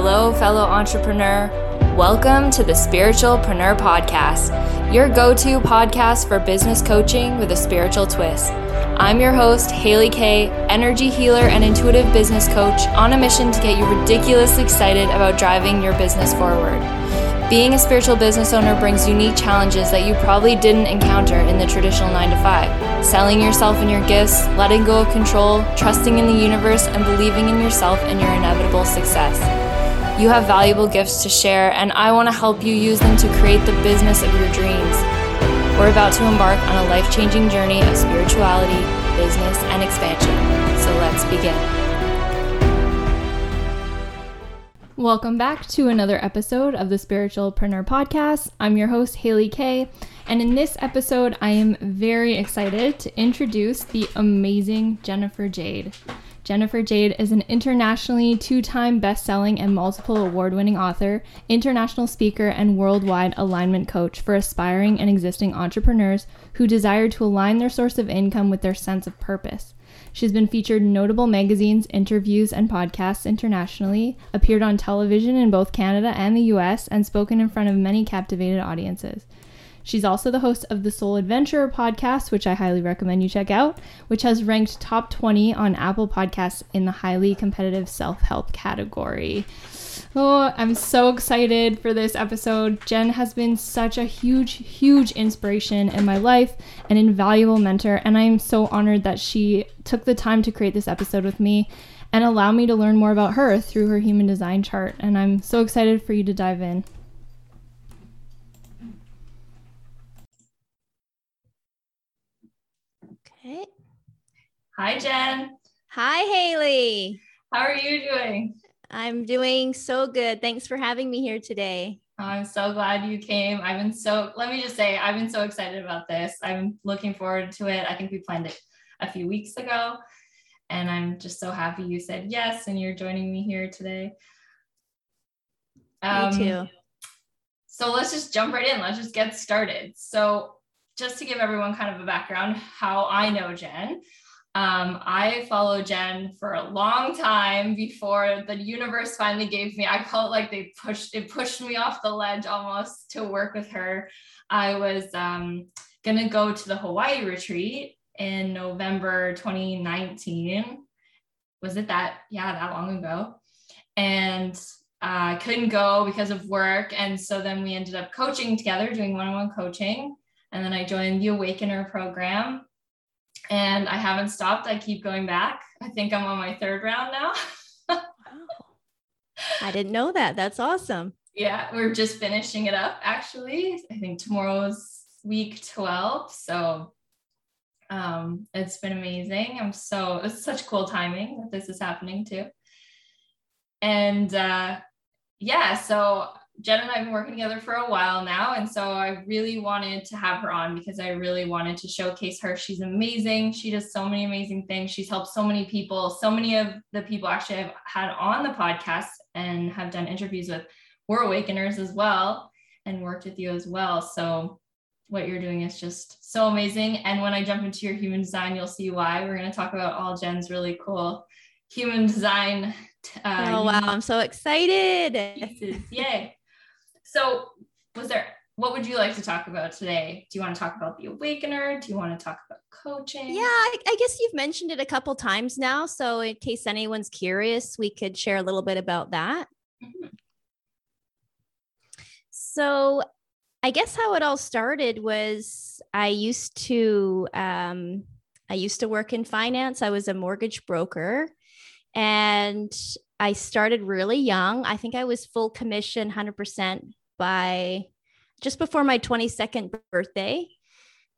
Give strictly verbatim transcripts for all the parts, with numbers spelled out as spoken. Hello, fellow entrepreneur. Welcome to the Spiritualpreneur Podcast, your go-to podcast for business coaching with a spiritual twist. I'm your host, HailyK, energy healer and intuitive business coach on a mission to get you ridiculously excited about driving your business forward. Being a spiritual business owner brings unique challenges that you probably didn't encounter in the traditional nine to five. Selling yourself and your gifts, letting go of control, trusting in the universe, and believing in yourself and your inevitable success. You have valuable gifts to share, and I want to help you use them to create the business of your dreams. We're about to embark on a life-changing journey of spirituality, business, and expansion. So let's begin. Welcome back to another episode of the Spiritualpreneur Podcast. I'm your host, HailyK, and in this episode, I am very excited to introduce the amazing Jennifer Jayde. Jennifer Jayde is an internationally two-time best-selling and multiple award-winning author, international speaker, and worldwide alignment coach for aspiring and existing entrepreneurs who desire to align their source of income with their sense of purpose. She's been featured in notable magazines, interviews, and podcasts internationally, appeared on television in both Canada and the U S, and spoken in front of many captivated audiences. She's also the host of the Soul Adventurer podcast, which I highly recommend you check out, which has ranked top twenty on Apple Podcasts in the highly competitive self-help category. Oh, I'm so excited for this episode. Jen has been such a huge, huge inspiration in my life, an invaluable mentor, and I am so honored that she took the time to create this episode with me and allow me to learn more about her through her human design chart. And I'm so excited for you to dive in. Hi, Jen. Hi, Hailey. How are you doing? I'm doing so good. Thanks for having me here today. Oh, I'm so glad you came. I've been so, let me just say, I've been so excited about this. I'm looking forward to it. I think we planned it a few weeks ago, and I'm just so happy you said yes, and you're joining me here today. Um, me too. So let's just jump right in. Let's just get started. So just to give everyone kind of a background, how I know Jen. Um, I followed Jen for a long time before the universe finally gave me, I call it like they pushed, it pushed me off the ledge almost to work with her. I was um, going to go to the Hawaii retreat in November, twenty nineteen. Was it that? Yeah, that long ago. And I uh, couldn't go because of work. And so then we ended up coaching together, doing one-on-one coaching. And then I joined the Awakener program. And I haven't stopped. I keep going back. I think I'm on my third round now. Wow. I didn't know that. That's awesome. Yeah, we're just finishing it up, actually. I think tomorrow's week twelve. So um, it's been amazing. I'm so, it's such cool timing that this is happening too. And uh, yeah, so Jen and I have been working together for a while now. And so I really wanted to have her on because I really wanted to showcase her. She's amazing. She does so many amazing things. She's helped so many people. So many of the people actually I've had on the podcast and have done interviews with were Awakeners as well and worked with you as well. So what you're doing is just so amazing. And when I jump into your human design, you'll see why. We're going to talk about all Jen's really cool human design. Uh, oh, wow. I'm so excited. Pieces. Yay. So was there, what would you like to talk about today? Do you want to talk about the Awakener? Do you want to talk about coaching? Yeah, I, I guess you've mentioned it a couple times now. So in case anyone's curious, we could share a little bit about that. Mm-hmm. So I guess how it all started was I used to, um, I used to work in finance. I was a mortgage broker, and I started really young. I think I was full commission one hundred percent by just before my twenty-second birthday.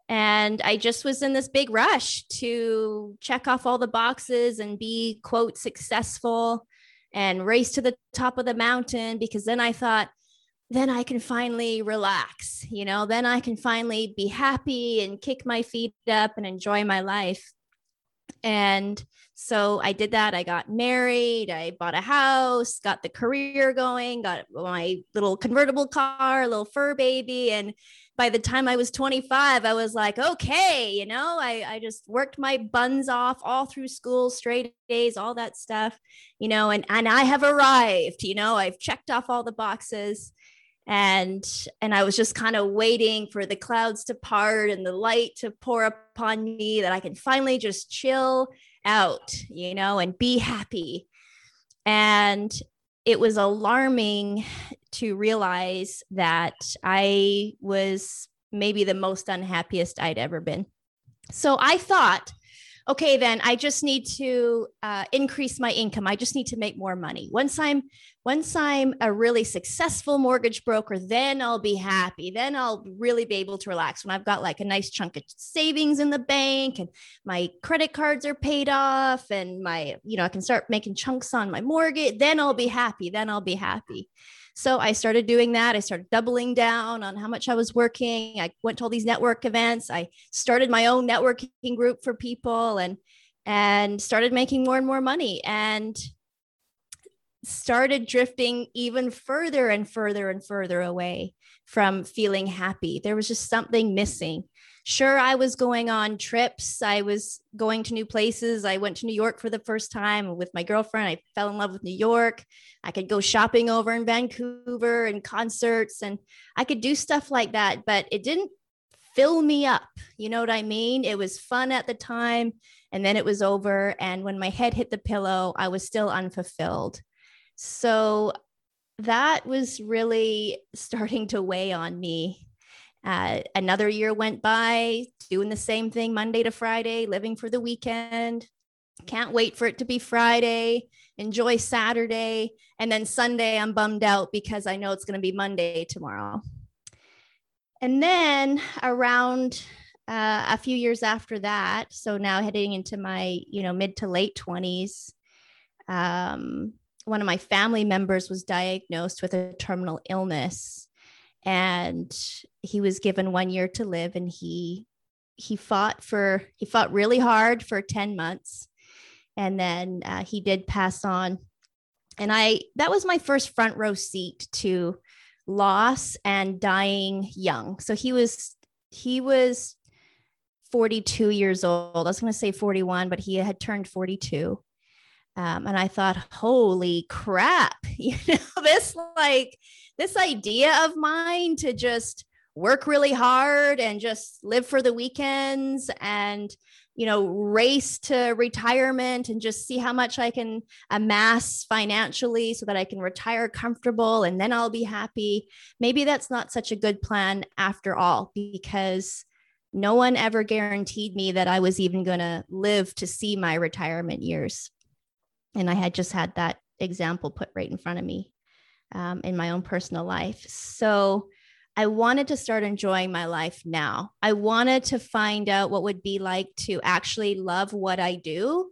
And I just was in this big rush to check off all the boxes and be, quote, successful and race to the top of the mountain, because then I thought, then I can finally relax, you know, then I can finally be happy and kick my feet up and enjoy my life. And so I did that. I got married, I bought a house, got the career going, got my little convertible car, little fur baby. And by the time I was twenty-five, I was like, okay, you know, I, I just worked my buns off all through school, straight A's, all that stuff, you know, and, and I have arrived, you know, I've checked off all the boxes, and, and I was just kind of waiting for the clouds to part and the light to pour upon me that I can finally just chill out, you know, and be happy. And it was alarming to realize that I was maybe the most unhappiest I'd ever been. So I thought, okay, then I just need to uh, increase my income. I just need to make more money. Once I'm, once I'm a really successful mortgage broker, then I'll be happy. Then I'll really be able to relax when I've got like a nice chunk of savings in the bank and my credit cards are paid off and my, you know, I can start making chunks on my mortgage. Then I'll be happy. Then I'll be happy. So I started doing that. I started doubling down on how much I was working. I went to all these network events. I started my own networking group for people and, and started making more and more money and started drifting even further and further and further away from feeling happy. There was just something missing. Sure, I was going on trips. I was going to new places. I went to New York for the first time with my girlfriend. I fell in love with New York. I could go shopping over in Vancouver and concerts, and I could do stuff like that, but it didn't fill me up. You know what I mean? It was fun at the time, and then it was over. And when my head hit the pillow, I was still unfulfilled. So that was really starting to weigh on me. Uh, another year went by, doing the same thing Monday to Friday, living for the weekend. Can't wait for it to be Friday. Enjoy Saturday. And then Sunday, I'm bummed out because I know it's going to be Monday tomorrow. And then around uh, a few years after that, so now heading into my, you know, mid to late twenties, um, one of my family members was diagnosed with a terminal illness. And he was given one year to live, and he he fought for he fought really hard for ten months, and then uh, he did pass on. And I that was my first front row seat to loss and dying young. So he was he was forty-two years old. I was going to say forty-one, but he had turned forty-two. Um, and I thought, holy crap, you know, this like this idea of mine to just work really hard and just live for the weekends and, you know, race to retirement and just see how much I can amass financially so that I can retire comfortable and then I'll be happy. Maybe that's not such a good plan after all, because no one ever guaranteed me that I was even going to live to see my retirement years. And I had just had that example put right in front of me um, in my own personal life. So I wanted to start enjoying my life now. I wanted to find out what it would be like to actually love what I do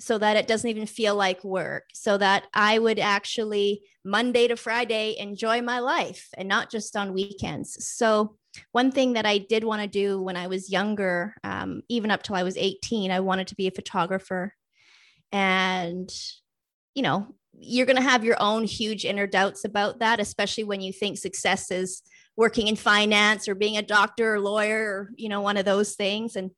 so that it doesn't even feel like work, so that I would actually Monday to Friday enjoy my life and not just on weekends. So one thing that I did want to do when I was younger, um, even up till I was eighteen, I wanted to be a photographer. And, you know, you're going to have your own huge inner doubts about that, especially when you think success is working in finance or being a doctor or lawyer, or, you know, one of those things. And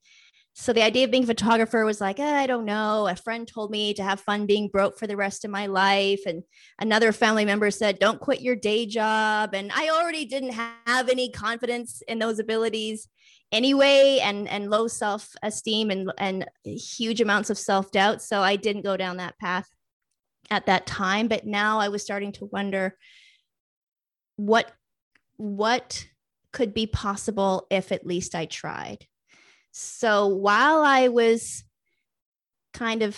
so the idea of being a photographer was like, eh, I don't know. A friend told me to have fun being broke for the rest of my life. And another family member said, don't quit your day job. And I already didn't have any confidence in those abilities anyway, and, and low self-esteem and, and huge amounts of self-doubt. So I didn't go down that path at that time, but now I was starting to wonder what, what could be possible if at least I tried. So while I was kind of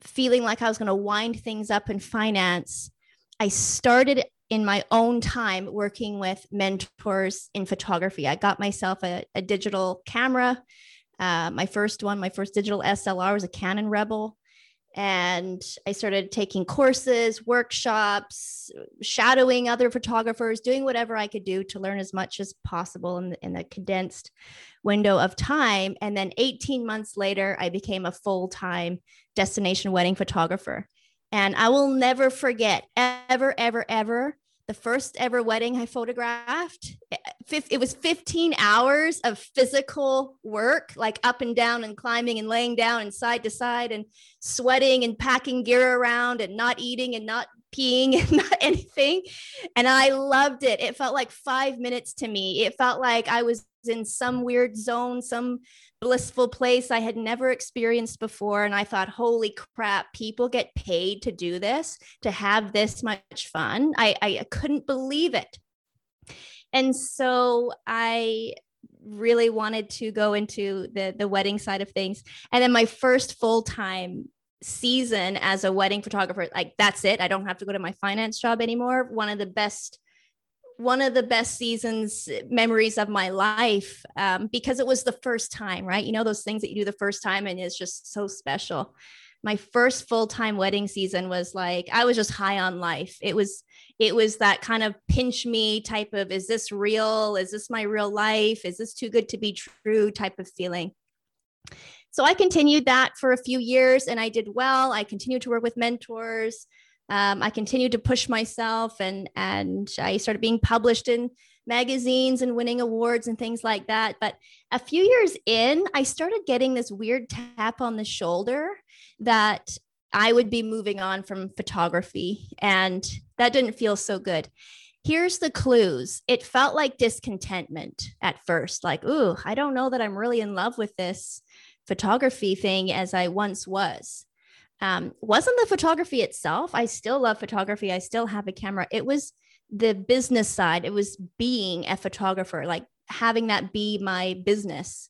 feeling like I was going to wind things up in finance, I started in my own time working with mentors in photography. I got myself a, a digital camera. Uh, my first one, my first digital S L R was a Canon Rebel. And I started taking courses, workshops, shadowing other photographers, doing whatever I could do to learn as much as possible in the, in the condensed window of time. And then eighteen months later, I became a full-time destination wedding photographer. And I will never forget ever, ever, ever the first ever wedding I photographed. It was fifteen hours of physical work, like up and down and climbing and laying down and side to side and sweating and packing gear around and not eating and not peeing and not anything. And I loved it. It felt like five minutes to me. It felt like I was in some weird zone, some blissful place I had never experienced before. And I thought, holy crap, people get paid to do this, to have this much fun. I, I couldn't believe it. And so I really wanted to go into the, the wedding side of things. And then my first full-time season as a wedding photographer, like that's it. I don't have to go to my finance job anymore. One of the best one of the best seasons, memories of my life, um, because it was the first time, right? You know, those things that you do the first time and it's just so special. My first full-time wedding season was like, I was just high on life. It was, it was that kind of pinch me type of, is this real? Is this my real life? Is this too good to be true type of feeling? So I continued that for a few years and I did well. I continued to work with mentors. Um, I continued to push myself and, and I started being published in magazines and winning awards and things like that. But a few years in, I started getting this weird tap on the shoulder that I would be moving on from photography. And that didn't feel so good. Here's the clues. It felt like discontentment at first, like, ooh, I don't know that I'm really in love with this photography thing as I once was. Um, wasn't the photography itself. I still love photography. I still have a camera. It was the business side. It was being a photographer, like having that be my business.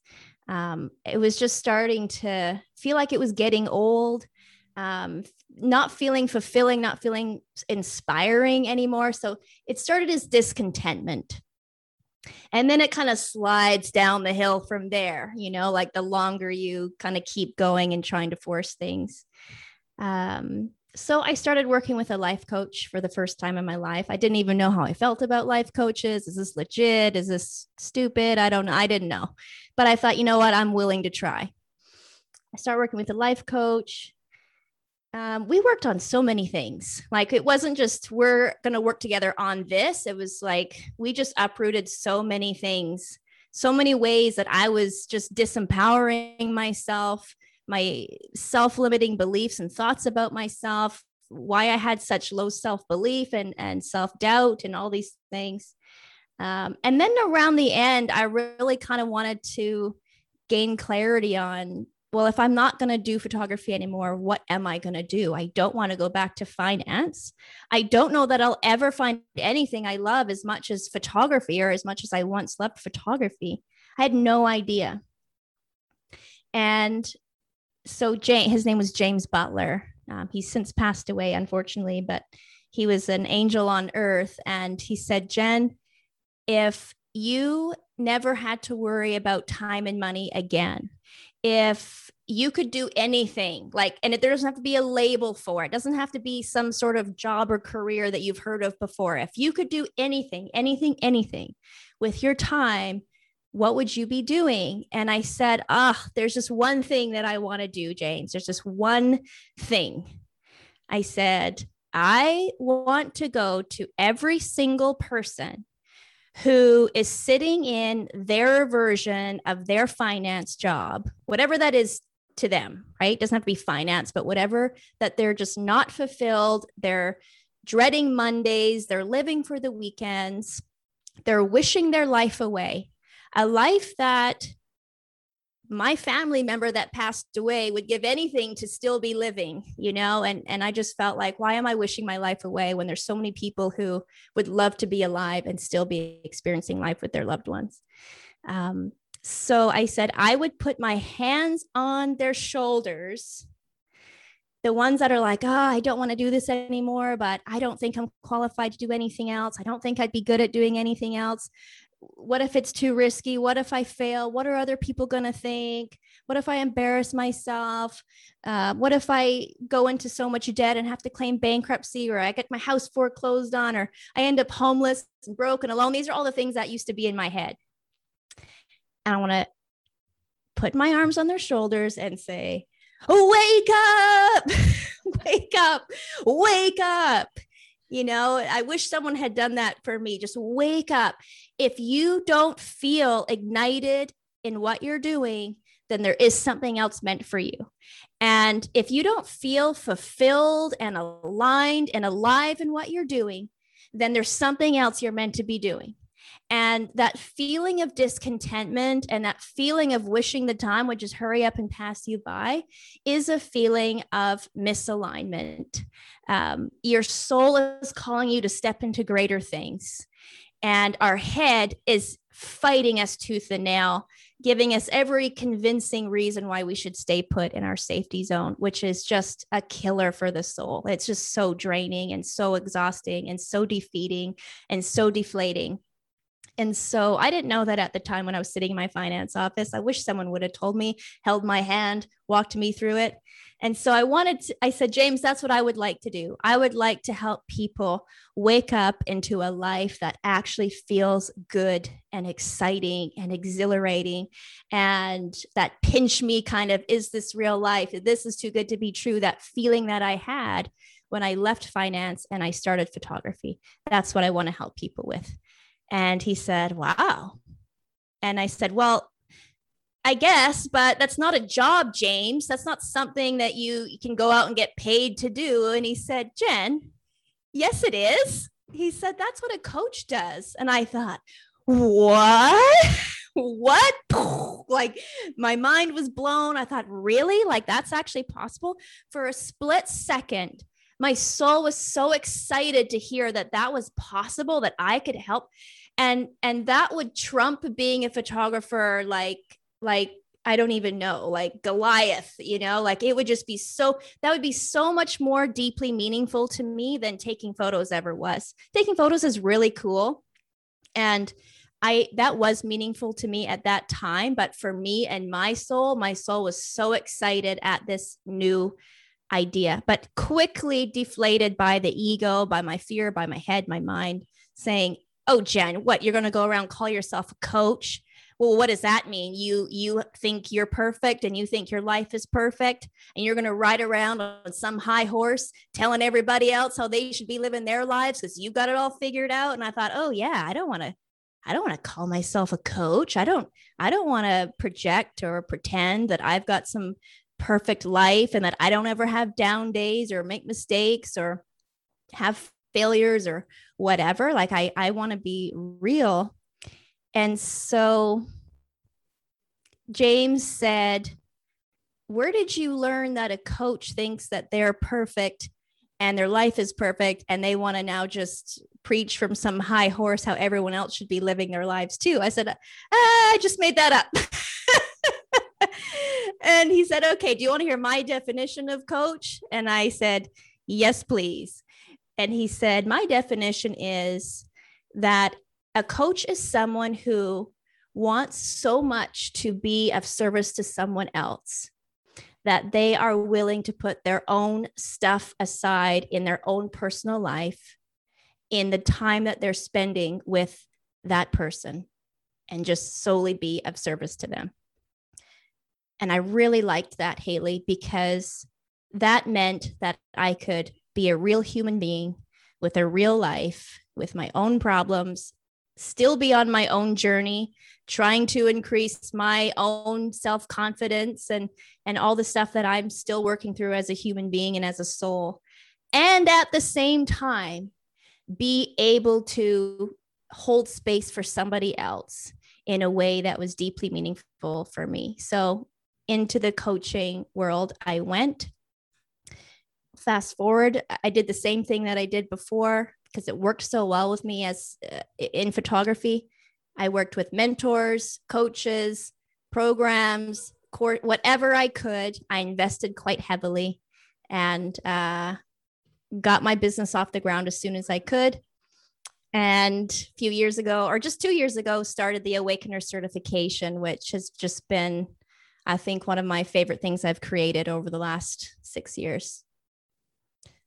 Um, it was just starting to feel like it was getting old, um, not feeling fulfilling, not feeling inspiring anymore. So it started as discontentment. And then it kind of slides down the hill from there, you know, like the longer you kind of keep going and trying to force things. Um, so I started working with a life coach for the first time in my life. I didn't even know how I felt about life coaches. Is this legit? Is this stupid? I don't know. I didn't know. But I thought, you know what? I'm willing to try. I started working with a life coach. Um, we worked on so many things. Like it wasn't just, we're going to work together on this. It was like, we just uprooted so many things, so many ways that I was just disempowering myself, my self-limiting beliefs and thoughts about myself, why I had such low self-belief and, and self-doubt and all these things. Um, and then around the end, I really kind of wanted to gain clarity on, well, if I'm not going to do photography anymore, what am I going to do? I don't want to go back to finance. I don't know that I'll ever find anything I love as much as photography or as much as I once loved photography. I had no idea. And so Jay, his name was James Butler. Um, he's since passed away, unfortunately, but he was an angel on earth. And he said, Jen, if you never had to worry about time and money again, if you could do anything, like, and it, there doesn't have to be a label for it. It doesn't have to be some sort of job or career that you've heard of before. If you could do anything, anything, anything with your time, what would you be doing? And I said, ah, oh, there's just one thing that I want to do, James. There's just one thing. I said, I want to go to every single person who is sitting in their version of their finance job, whatever that is to them, right? Doesn't have to be finance, but whatever, that they're just not fulfilled. They're dreading Mondays. They're living for the weekends. They're wishing their life away, a life that my family member that passed away would give anything to still be living, you know? And, and I just felt like, why am I wishing my life away when there's so many people who would love to be alive and still be experiencing life with their loved ones? Um, so I said, I would put my hands on their shoulders. The ones that are like, oh, I don't want to do this anymore, but I don't think I'm qualified to do anything else. I don't think I'd be good at doing anything else. What if it's too risky? What if I fail? What are other people going to think? What if I embarrass myself? Uh, what if I go into so much debt and have to claim bankruptcy, or I get my house foreclosed on, or I end up homeless and broke and alone? These are all the things that used to be in my head. And I want to put my arms on their shoulders and say, oh, wake up, wake up, wake up. You know, I wish someone had done that for me. Just wake up. If you don't feel ignited in what you're doing, then there is something else meant for you. And if you don't feel fulfilled and aligned and alive in what you're doing, then there's something else you're meant to be doing. And that feeling of discontentment and that feeling of wishing the time would just hurry up and pass you by is a feeling of misalignment. Um, your soul is calling you to step into greater things. And our head is fighting us tooth and nail, giving us every convincing reason why we should stay put in our safety zone, which is just a killer for the soul. It's just so draining and so exhausting and so defeating and so deflating. And so I didn't know that at the time when I was sitting in my finance office. I wish someone would have told me, held my hand, walked me through it. And so I wanted to, I said, James, that's what I would like to do. I would like to help people wake up into a life that actually feels good and exciting and exhilarating. And that pinch me kind of, is this real life? This is too good to be true. That feeling that I had when I left finance and I started photography. That's what I want to help people with. And he said, wow. And I said, well, I guess, but that's not a job, James. That's not something that you, you can go out and get paid to do. And he said, Jen, yes, it is. He said, that's what a coach does. And I thought, what? What? Like my mind was blown. I thought, really? Like that's actually possible? For a split second, my soul was so excited to hear that that was possible, that I could help. And, and that would trump being a photographer, like, like, I don't even know, like Goliath, you know, like it would just be so, that would be so much more deeply meaningful to me than taking photos ever was. Taking photos is really cool. And I, that was meaningful to me at that time. But for me and my soul, my soul was so excited at this new idea, but quickly deflated by the ego, by my fear, by my head, my mind saying, oh, Jen, what, you're going to go around, call yourself a coach? Well, what does that mean? You, you think you're perfect and you think your life is perfect and you're going to ride around on some high horse telling everybody else how they should be living their lives because you got it all figured out. And I thought, oh yeah, I don't want to, I don't want to call myself a coach. I don't, I don't want to project or pretend that I've got some perfect life and that I don't ever have down days or make mistakes or have failures or whatever. Like I, I want to be real. And so James said, where did you learn that a coach thinks that they're perfect and their life is perfect and they want to now just preach from some high horse how everyone else should be living their lives too? I said, ah, I just made that up. And he said, okay, do you want to hear my definition of coach? And I said, yes, please. And he said, my definition is that a coach is someone who wants so much to be of service to someone else that they are willing to put their own stuff aside in their own personal life, in the time that they're spending with that person, and just solely be of service to them. And I really liked that, Hailey, because that meant that I could be a real human being with a real life, with my own problems, still be on my own journey, trying to increase my own self-confidence and, and all the stuff that I'm still working through as a human being and as a soul. And at the same time, be able to hold space for somebody else in a way that was deeply meaningful for me. So into the coaching world I went. Fast forward, I did the same thing that I did before, because it worked so well with me as uh, in photography. I worked with mentors, coaches, programs, cor- whatever I could. I invested quite heavily and uh, got my business off the ground as soon as I could. And a few years ago, or just two years ago, started the Awakener certification, which has just been, I think, one of my favorite things I've created over the last six years.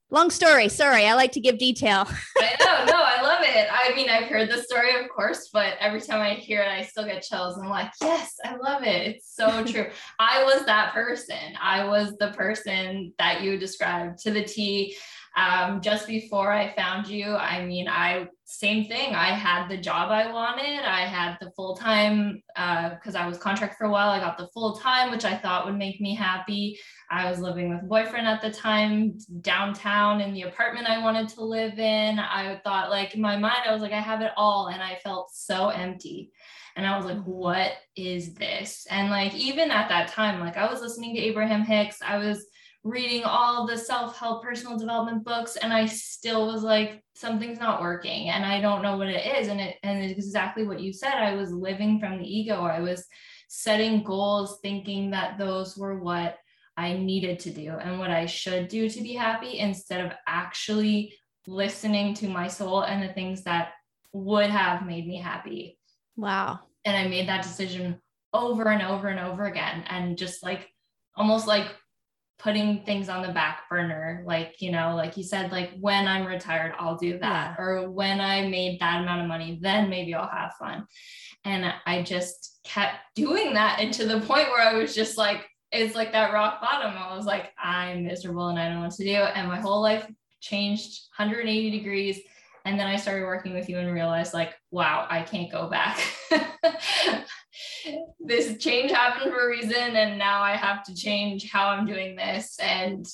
Long story. Sorry. I like to give detail. I know. No, I love it. I mean, I've heard the story, of course, but every time I hear it, I still get chills. I'm like, yes, I love it. It's so true. I was that person. I was the person that you described to the T. Um, just before I found you, I mean, I, same thing. I had the job I wanted. I had the full-time, uh, cause I was contract for a while. I got the full-time, which I thought would make me happy. I was living with a boyfriend at the time, downtown in the apartment I wanted to live in. I thought, like, in my mind, I was like, I have it all. And I felt so empty. And I was like, what is this? And like, even at that time, like I was listening to Abraham Hicks. I was reading all the self-help personal development books, and I still was like, something's not working and I don't know what it is. And it, and it's exactly what you said. I was living from the ego. I was setting goals, thinking that those were what I needed to do and what I should do to be happy, instead of actually listening to my soul and the things that would have made me happy. Wow. And I made that decision over and over and over again. And just like, almost like putting things on the back burner. Like, you know, like you said, like when I'm retired, I'll do that. Yeah. Or when I made that amount of money, then maybe I'll have fun. And I just kept doing that, and to the point where I was just like, it's like that rock bottom. I was like, I'm miserable and I don't know what to do. And my whole life changed one hundred eighty degrees. And then I started working with you and realized, like, wow, I can't go back. This change happened for a reason, and now I have to change how I'm doing this. And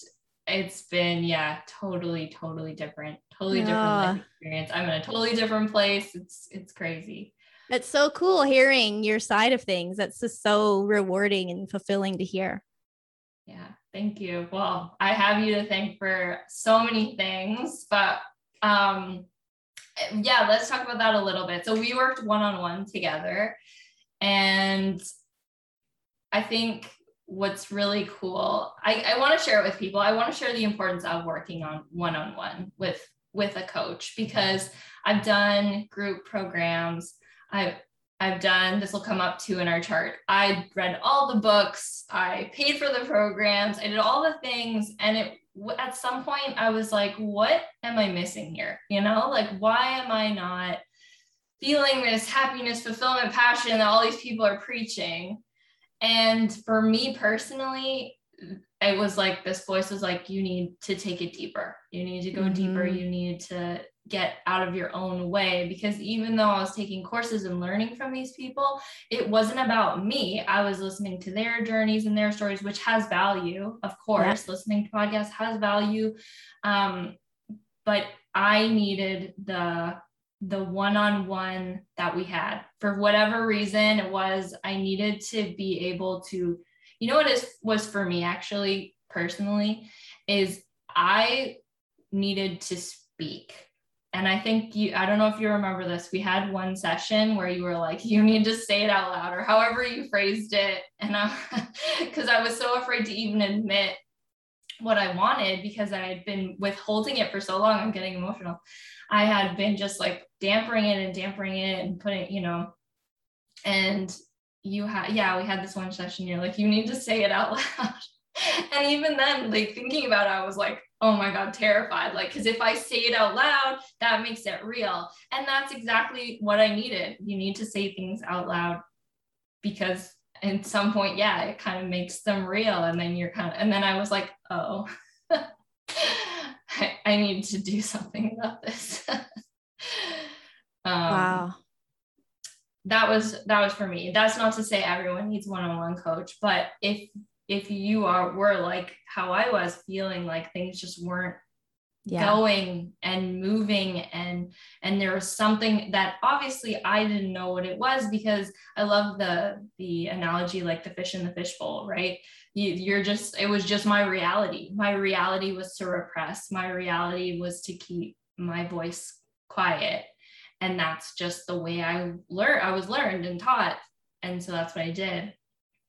it's been, yeah, totally, totally different, totally yeah. different life experience. I'm in a totally different place. It's, it's crazy. It's so cool hearing your side of things. That's just so rewarding and fulfilling to hear. Yeah. Thank you. Well, I have you to thank for so many things, but, um, yeah, let's talk about that a little bit. So we worked one-on-one together, and I think what's really cool, I, I want to share it with people. I want to share the importance of working on one-on-one with, with a coach, because I've done group programs. I've, I've done, this will come up too in our chart. I read all the books. I paid for the programs. I did all the things. And it, at some point I was like, what am I missing here? You know, like, why am I not feeling this happiness, fulfillment, passion that all these people are preaching? And for me personally, it was like, this voice was like, you need to take it deeper. You need to go mm-hmm. deeper. You need to get out of your own way. Because even though I was taking courses and learning from these people, it wasn't about me. I was listening to their journeys and their stories, which has value, of course. Yeah. Listening to podcasts has value. Um, but I needed the, the one-on-one that we had. For whatever reason it was, I needed to be able to, you know what it was for me actually, personally, is I needed to speak. And I think you, I don't know if you remember this, we had one session where you were like, you need to say it out loud, or however you phrased it. And I, because I was so afraid to even admit what I wanted, because I had been withholding it for so long. I'm getting emotional. I had been just like dampering it and dampering it and putting, you know, and you had, yeah, we had this one session. You're like, you need to say it out loud. And even then, like thinking about it, I was like, oh my God, terrified. Like, cause if I say it out loud, that makes it real. And that's exactly what I needed. You need to say things out loud, because at some point, yeah, it kind of makes them real. And then you're kind of, and then I was like, oh, I, I need to do something about this. um, wow. That was, that was for me. That's not to say everyone needs one-on-one coach, but if if you are, were like how I was feeling, like things just weren't yeah. going and moving. And, and there was something that obviously I didn't know what it was, because I love the, the analogy, like the fish in the fishbowl, right? You, you're just, it was just my reality. My reality was to repress. My reality was to keep my voice quiet. And that's just the way I learned, I was learned and taught. And so that's what I did.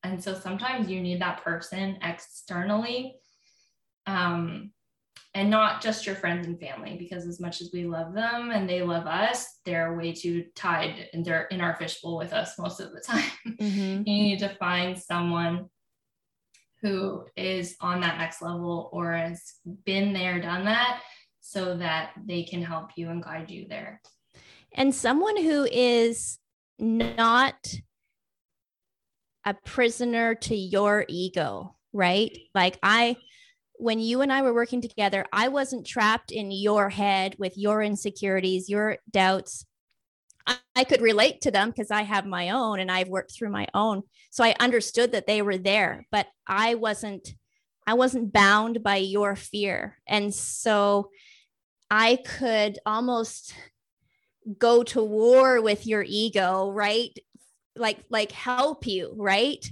And so sometimes you need that person externally, um, and not just your friends and family, because as much as we love them and they love us, they're way too tied and they're in our fishbowl with us most of the time. Mm-hmm. You need to find someone who is on that next level or has been there, done that, so that they can help you and guide you there. And someone who is not a prisoner to your ego, right? Like I, when you and I were working together, I wasn't trapped in your head with your insecurities, your doubts. I, I could relate to them because I have my own and I've worked through my own. So I understood that they were there, but I wasn't, I wasn't bound by your fear. And so I could almost go to war with your ego, right? Like, like help you, right?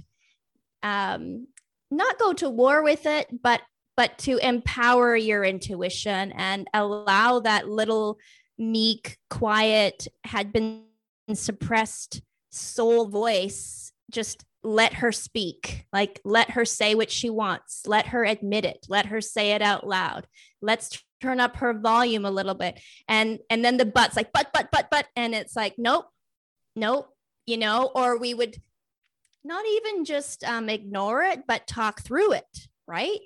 Um, not go to war with it, but, but to empower your intuition and allow that little meek, quiet, had been suppressed soul voice. Just let her speak, like, let her say what she wants. Let her admit it. Let her say it out loud. Let's turn up her volume a little bit. And, and then the butt's like, but, but, but, but, and it's like, nope, nope, you know, or we would not even just um, ignore it, but talk through it, right?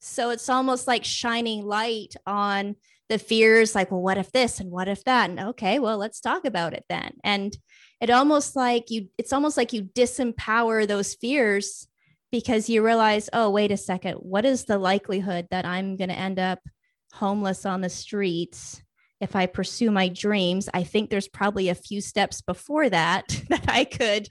So it's almost like shining light on the fears, like, well, what if this and what if that? And okay, well, let's talk about it then. And it almost like you, it's almost like you disempower those fears because you realize, oh, wait a second, what is the likelihood that I'm going to end up homeless on the streets if I pursue my dreams? I think there's probably a few steps before that that I could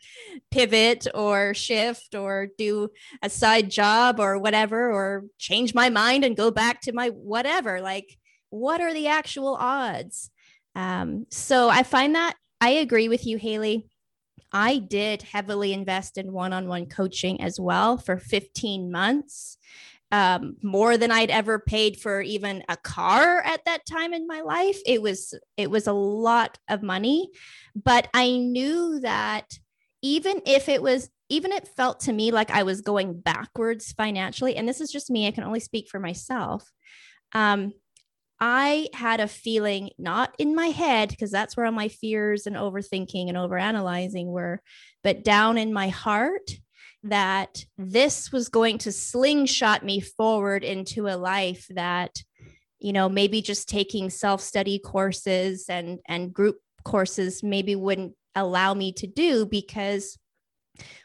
pivot or shift or do a side job or whatever, or change my mind and go back to my whatever. Like, what are the actual odds? Um, so I find that I agree with you, Hailey. I did heavily invest in one-on-one coaching as well for fifteen months. Um, more than I'd ever paid for even a car at that time in my life. It was, it was a lot of money, but I knew that even if it was, even it felt to me like I was going backwards financially, and this is just me, I can only speak for myself. Um, I had a feeling, not in my head, because that's where all my fears and overthinking and overanalyzing were, but down in my heart, that this was going to slingshot me forward into a life that, you know, maybe just taking self-study courses and, and group courses maybe wouldn't allow me to do, because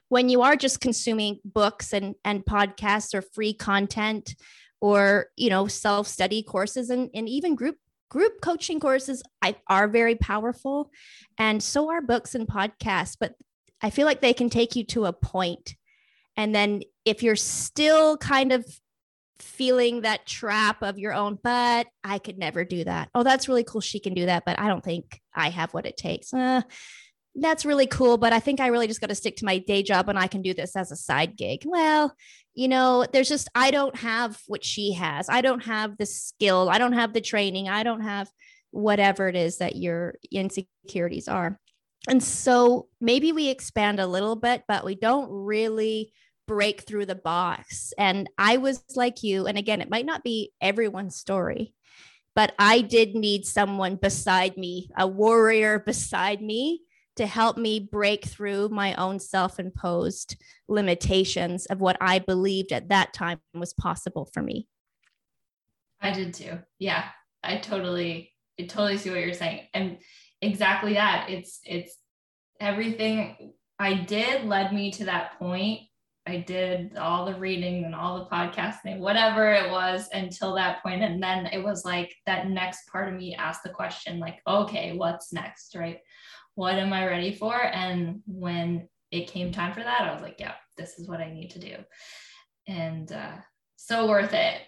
when you are just consuming books and, and podcasts or free content or, you know, self-study courses and, and even group Group coaching courses I, are very powerful, and so are books and podcasts, but I feel like they can take you to a point. And then if you're still kind of feeling that trap of your own, but I could never do that. Oh, that's really cool. She can do that, but I don't think I have what it takes. Uh, that's really cool. But I think I really just got to stick to my day job and I can do this as a side gig. Well, you know, there's just, I don't have what she has. I don't have the skill. I don't have the training. I don't have whatever it is that your insecurities are. And so maybe we expand a little bit, but we don't really break through the box. And I was like you. And again, it might not be everyone's story, but I did need someone beside me, a warrior beside me, to help me break through my own self-imposed limitations of what I believed at that time was possible for me. I did too. Yeah, I totally, I totally see what you're saying. And exactly that. It's, it's everything I did led me to that point. I did all the reading and all the podcasting, whatever it was until that point. And then it was like that next part of me asked the question, like, okay, what's next? Right? What am I ready for? And when it came time for that, I was like, yeah, this is what I need to do. And uh, so worth it.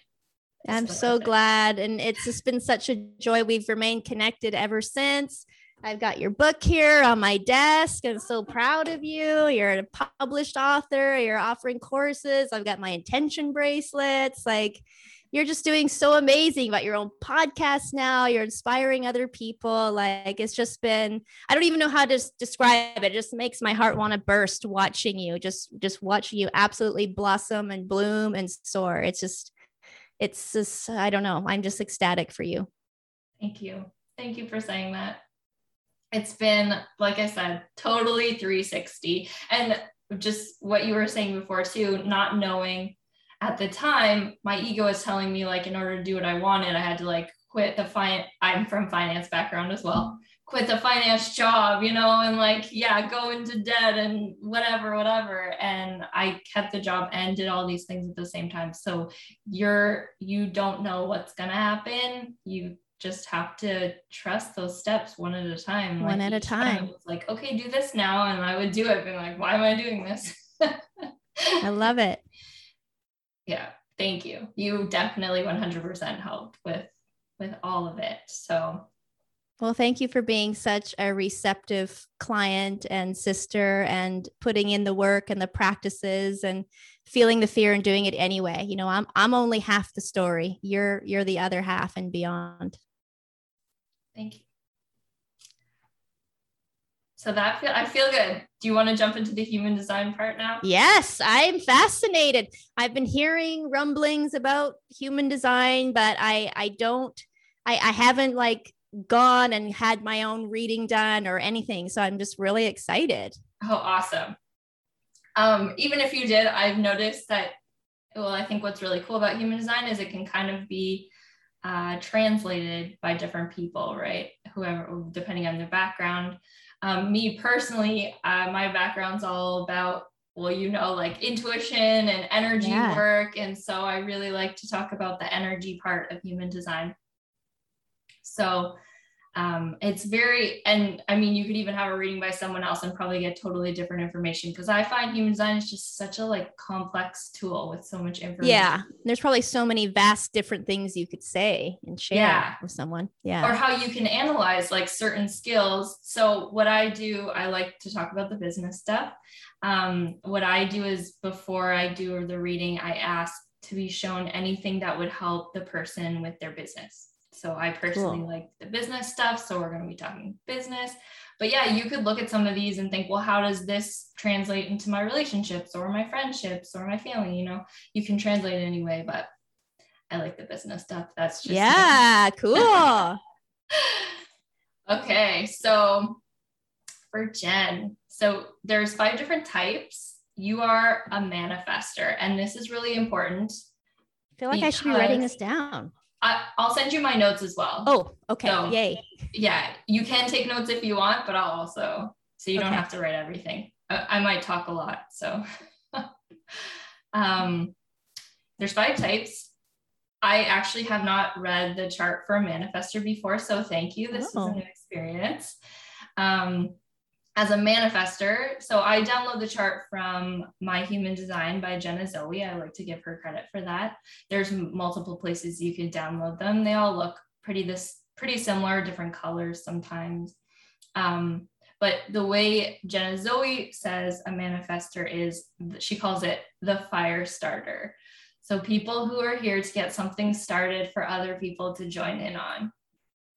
I'm so glad. And it's just been such a joy. We've remained connected ever since. I've got your book here on my desk. I'm so proud of you. You're a published author. You're offering courses. I've got my intention bracelets. Like, you're just doing so amazing. You've got your own podcast now. You're inspiring other people. Like, it's just been, I don't even know how to describe it. It just makes my heart want to burst watching you, just, just watching you absolutely blossom and bloom and soar. It's just, It's just, I don't know. I'm just ecstatic for you. Thank you. Thank you for saying that. It's been, like I said, totally three sixty. And just what you were saying before too, not knowing at the time, my ego is telling me like, in order to do what I wanted, I had to like quit the finance. I'm from finance background as well. quit the finance job, you know, and like, yeah, go into debt and whatever, whatever. And I kept the job and did all these things at the same time. So you're, you don't know what's going to happen. You just have to trust those steps one at a time. One like, at a time. It's like, okay, do this now. And I would do it. Being like, why am I doing this? I love it. Yeah. Thank you. You definitely one hundred percent helped with, with all of it. So well, thank you for being such a receptive client and sister and putting in the work and the practices and feeling the fear and doing it anyway. You know, I'm, I'm only half the story. You're, you're the other half and beyond. Thank you. So that feel, I feel good. Do you want to jump into the human design part now? Yes, I'm fascinated. I've been hearing rumblings about human design, but I, I don't, I, I haven't like gone and had my own reading done or anything. So I'm just really excited. Oh, awesome. Um, even if you did, I've noticed that, well, I think what's really cool about human design is it can kind of be uh, translated by different people, right? Whoever, depending on their background. Um, me personally, uh, my background's all about, well, you know, like intuition and energy yeah. work. And so I really like to talk about the energy part of human design. So um, it's very, and I mean, you could even have a reading by someone else and probably get totally different information. Cause I find human design is just such a like complex tool with so much information. Yeah. There's probably so many vast different things you could say and share yeah. with someone. Yeah. Or how you can analyze like certain skills. So what I do, I like to talk about the business stuff. Um, what I do is before I do the reading, I ask to be shown anything that would help the person with their business. So I personally cool. like the business stuff. So we're going to be talking business, but yeah, you could look at some of these and think, well, how does this translate into my relationships or my friendships or my family? You know, you can translate it anyway, but I like the business stuff. That's just yeah, me. Cool. Okay. So for Jen, so there's five different types. You are a manifestor, and this is really important. I feel like I should be writing this down. I'll send you my notes as well. Oh, okay. So, yay. Yeah. You can take notes if you want, but I'll also, so you okay. don't have to write everything. I, I might talk a lot. So, um, there's five types. I actually have not read the chart for a manifestor before. So thank you. This oh. is a new experience. Um, as a manifestor. So I download the chart from My Human Design by Jenna Zoe. I like to give her credit for that. There's multiple places you can download them. They all look pretty this pretty similar, different colors sometimes. Um, but the way Jenna Zoe says a manifestor is, she calls it the fire starter. So people who are here to get something started for other people to join in on.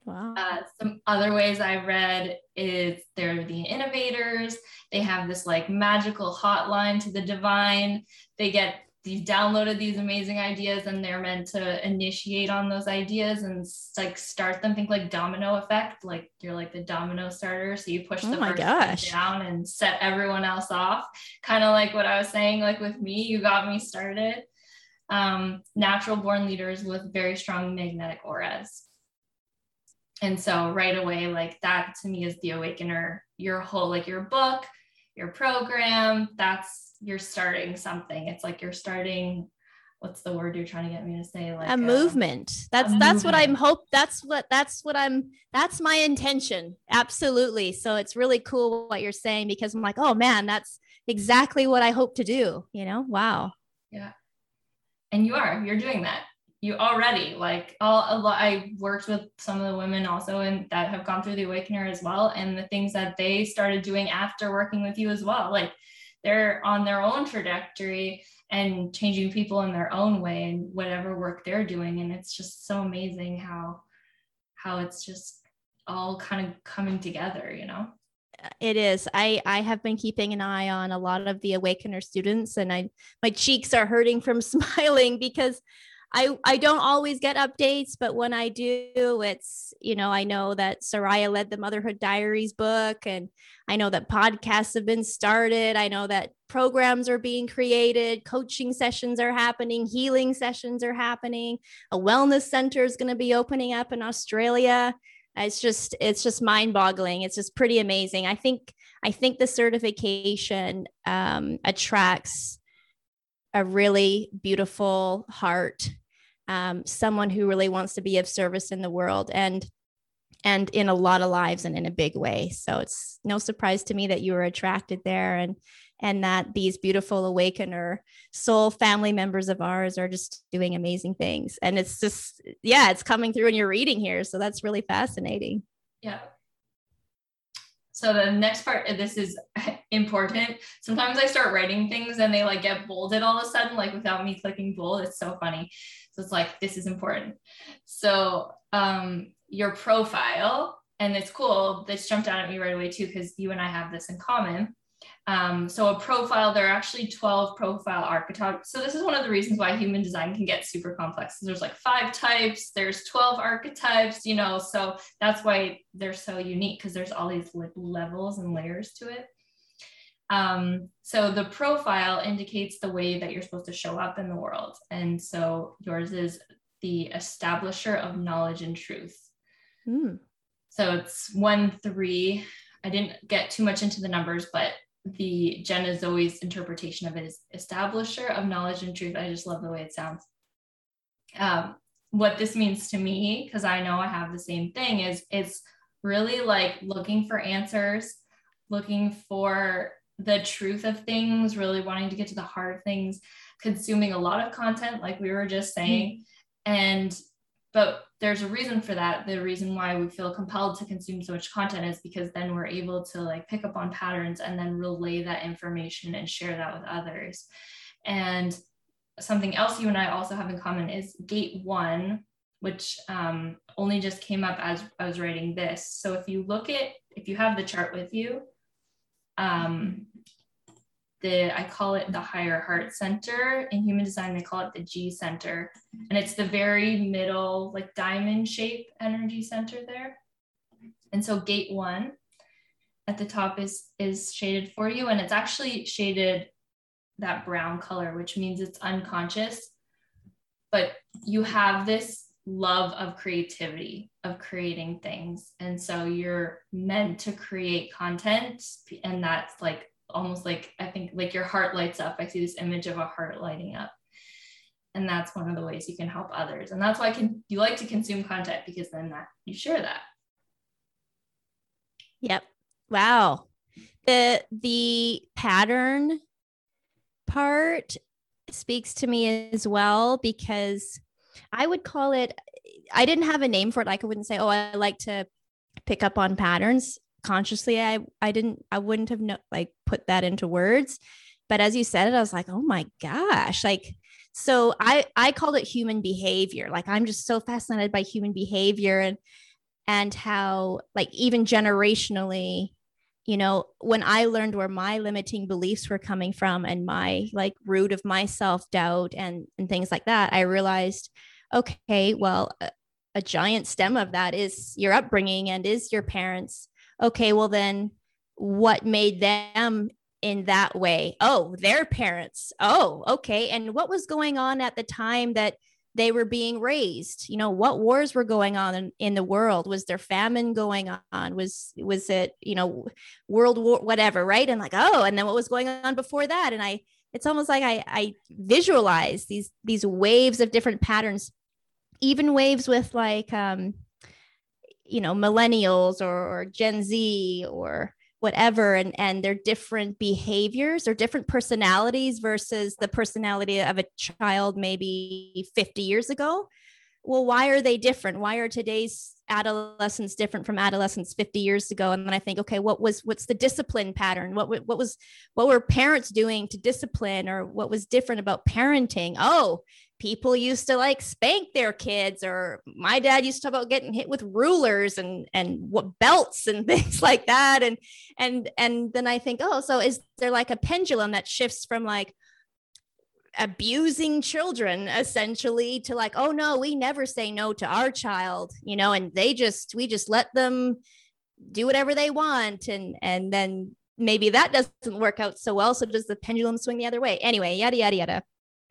Wow. Uh, some other ways I read is they're the innovators. They have this like magical hotline to the divine. They get these downloaded these amazing ideas and they're meant to initiate on those ideas and like start them. Think like domino effect, like you're like the domino starter. So you push oh the first gosh. down and set everyone else off. Kind of like what I was saying, like with me, you got me started. Um, natural born leaders with very strong magnetic auras. And so right away, like that to me is the awakener, your whole, like your book, your program, that's, you're starting something. It's like, you're starting, what's the word you're trying to get me to say? Like a, a movement. That's, a that's movement. What I'm hope. That's what, that's what I'm, that's my intention. Absolutely. So it's really cool what you're saying, because I'm like, oh man, that's exactly what I hope to do. You know? Wow. Yeah. And you are, you're doing that. You already like all a lot. I worked with some of the women also and that have gone through the Awakener as well. And the things that they started doing after working with you as well, like they're on their own trajectory and changing people in their own way and whatever work they're doing. And it's just so amazing how, how it's just all kind of coming together, you know? It is. I, I have been keeping an eye on a lot of the Awakener students and I, my cheeks are hurting from smiling because I, I don't always get updates, but when I do, it's, you know, I know that Soraya led the Motherhood Diaries book, and I know that podcasts have been started. I know that programs are being created, coaching sessions are happening, healing sessions are happening. A wellness center is going to be opening up in Australia. It's just, it's just mind boggling. It's just pretty amazing. I think, I think the certification um, attracts a really beautiful heart, um, someone who really wants to be of service in the world and, and in a lot of lives and in a big way. So it's no surprise to me that you were attracted there, and, and that these beautiful Awakener soul family members of ours are just doing amazing things. And it's just, yeah, it's coming through in your reading here. So that's really fascinating. Yeah. So the next part, this is important. Sometimes I start writing things and they like get bolded all of a sudden, like without me clicking bold. It's so funny. So it's like, this is important. So um, your profile, and it's cool. This jumped out at me right away too, because you and I have this in common. Um, so a profile, there are actually twelve profile archetypes. So this is one of the reasons why human design can get super complex. There's like five types, there's twelve archetypes, you know, so that's why they're so unique, because there's all these like levels and layers to it. Um, so the profile indicates the way that you're supposed to show up in the world. And so yours is the establisher of knowledge and truth. Mm. So it's one, three. I didn't get too much into the numbers, but the Jenna Zoe's interpretation of it is establisher of knowledge and truth. I just love the way it sounds. Um, what this means to me, because I know I have the same thing, is it's really like looking for answers, looking for the truth of things, really wanting to get to the heart of things, consuming a lot of content, like we were just saying. Mm-hmm. And, but there's a reason for that. The reason why we feel compelled to consume so much content is because then we're able to like pick up on patterns and then relay that information and share that with others. And something else you and I also have in common is gate one, which um, only just came up as I was writing this. So if you look at, if you have the chart with you, um, the, I call it the higher heart center. In human design, they call it the G center. And it's the very middle, like diamond shape energy center there. And so gate one at the top is, is shaded for you. And it's actually shaded that brown color, which means it's unconscious, but you have this love of creativity, of creating things. And so you're meant to create content. And that's like, almost like, I think like your heart lights up. I see this image of a heart lighting up. And that's one of the ways you can help others. And that's why I can, you like to consume content, because then that you share that. Yep. Wow. The, the pattern part speaks to me as well, because I would call it, I didn't have a name for it. Like I wouldn't say, oh, I like to pick up on patterns. Consciously, I, I didn't, I wouldn't have no, like put that into words, but as you said it, I was like, oh my gosh. Like, so I, I called it human behavior. Like, I'm just so fascinated by human behavior and, and how like even generationally, you know, when I learned where my limiting beliefs were coming from and my like root of my self-doubt and, and things like that, I realized, okay, well, a, a giant stem of that is your upbringing and is your parents. Okay, well then what made them in that way? Oh, their parents. Oh, okay. And what was going on at the time that they were being raised? You know, what wars were going on in, in the world? Was there famine going on? Was, was it, you know, world war, whatever, right? And like, oh, and then what was going on before that? And I, it's almost like I, I visualize these, these waves of different patterns, even waves with like, um, you know, millennials or, or Gen Z or whatever, and, and their different behaviors or different personalities versus the personality of a child maybe fifty years ago. Well, why are they different? Why are today's adolescents different from adolescents fifty years ago? And then I think, okay, what was, what's the discipline pattern? What, what was, what were parents doing to discipline, or what was different about parenting? Oh, people used to like spank their kids, or my dad used to talk about getting hit with rulers and, and what belts and things like that. And, and, and then I think, oh, so is there like a pendulum that shifts from like abusing children essentially to like, oh no, we never say no to our child, you know, and they just, we just let them do whatever they want. And, and then maybe that doesn't work out so well. So does the pendulum swing the other way? Anyway, yada, yada, yada.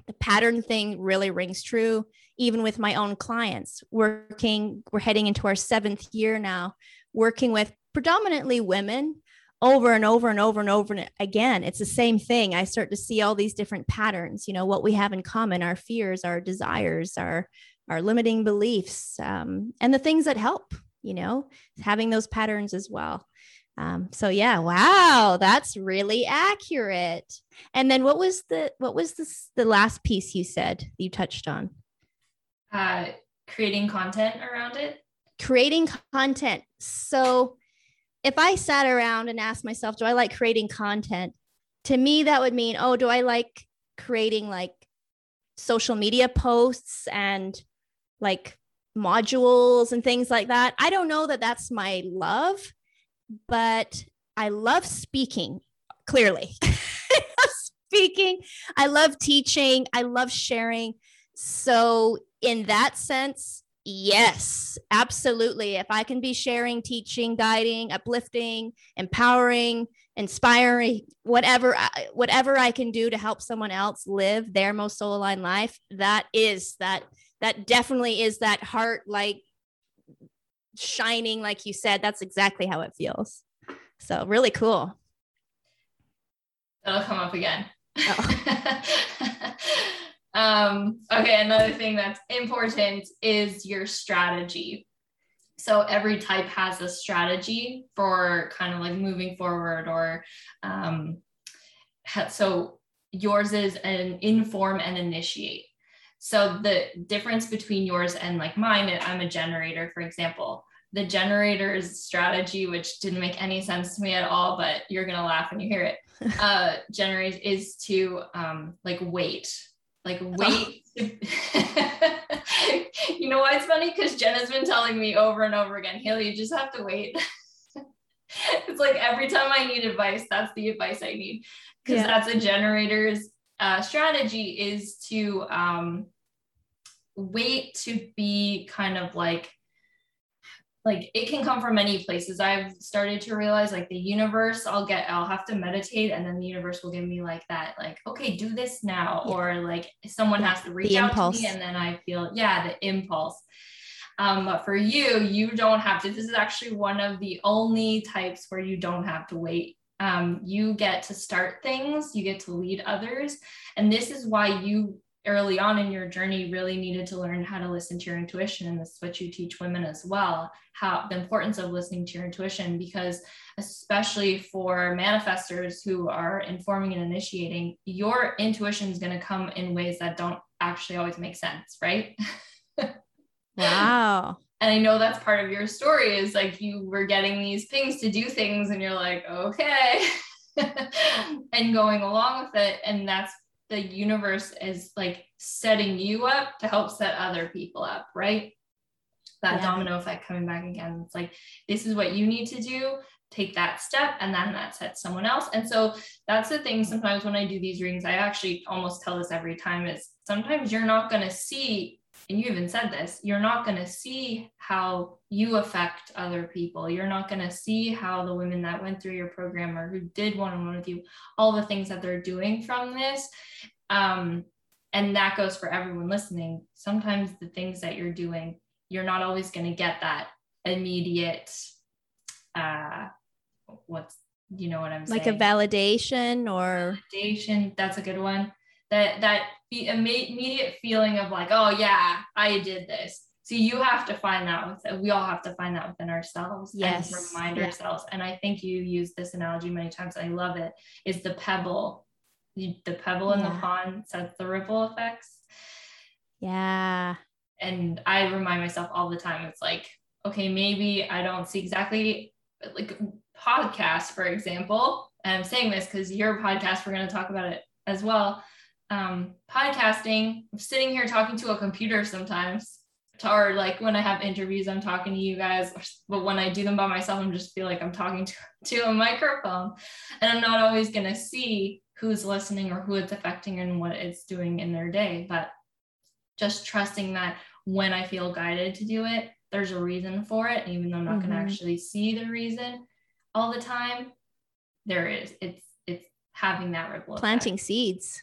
The pattern thing really rings true. even with my own clients, working, we're heading into our seventh year now, working with predominantly women over and over and over and over again. It's the same thing. I start to see all these different patterns, you know, what we have in common, our fears, our desires, our, our limiting beliefs, um, and the things that help, you know, having those patterns as well. Um, so yeah, wow, that's really accurate. And then what was the, what was this, the last piece you said you touched on? Uh, creating content around it. Creating content. So if I sat around and asked myself, do I like creating content? To me, that would mean, oh, do I like creating like social media posts and like modules and things like that? I don't know that that's my love, but I love speaking, clearly. I love speaking. I love teaching. I love sharing. So in that sense, yes, absolutely. If I can be sharing, teaching, guiding, uplifting, empowering, inspiring, whatever, whatever I can do to help someone else live their most soul aligned life, that is that, that definitely is that heart, like shining, like you said, that's exactly how it feels. So really cool. That'll come up again. Oh. um, okay. Another thing that's important is your strategy. So every type has a strategy for kind of like moving forward or, um, so yours is an inform and initiate. So the difference between yours and like mine, I'm a generator, for example. The generator's strategy, which didn't make any sense to me at all, but you're going to laugh when you hear it, uh, generate is to um, like wait, like wait. Oh. You know why it's funny? Because Jenna's been telling me over and over again, Hailey, you just have to wait. It's like every time I need advice, that's the advice I need. Because yeah. That's a generator's uh, strategy is to um, wait to be kind of like, like it can come from many places. I've started to realize like the universe, I'll get, I'll have to meditate and then the universe will give me like that, like, okay, do this now. Yeah. Or like someone yeah. has to reach the out impulse. To me and then I feel, yeah, the impulse. Um, but for you, you don't have to. This is actually one of the only types where you don't have to wait. Um, you get to start things, you get to lead others. And this is why you early on in your journey really needed to learn how to listen to your intuition. And this is what you teach women as well, how the importance of listening to your intuition, because especially for manifestors who are informing and initiating, your intuition is going to come in ways that don't actually always make sense. Right? Wow. And I know that's part of your story is like you were getting these pings to do things and you're like, okay, and going along with it. And that's the universe is like setting you up to help set other people up, right? That yeah. domino effect coming back again. It's like, this is what you need to do. Take that step. And then that sets someone else. And so that's the thing. Sometimes when I do these readings, I actually almost tell this every time is sometimes you're not going to see, and you even said this, you're not going to see how you affect other people. You're not going to see how the women that went through your program or who did one-on-one with you, all the things that they're doing from this. Um, and that goes for everyone listening. Sometimes the things that you're doing, you're not always going to get that immediate, uh, what's, you know what I'm saying? Like a validation or... Validation, that's a good one. That that the immediate feeling of like, oh yeah, I did this. So you have to find that with, we all have to find that within ourselves. Yes. And remind yeah. ourselves. And I think you use this analogy many times. I love it. Is the pebble, the pebble yeah. in the pond sets the ripple effects. Yeah. And I remind myself all the time. It's like, okay, maybe I don't see exactly like podcasts, for example. And I'm saying this because your podcast, we're going to talk about it as well. Um, podcasting, I'm sitting here talking to a computer sometimes, or like when I have interviews, I'm talking to you guys, but when I do them by myself, I'm just feel like I'm talking to, to a microphone and I'm not always going to see who's listening or who it's affecting and what it's doing in their day. But just trusting that when I feel guided to do it, there's a reason for it. And even though I'm not mm-hmm. going to actually see the reason all the time, there is, it's, it's having that ripple effect. Planting seeds.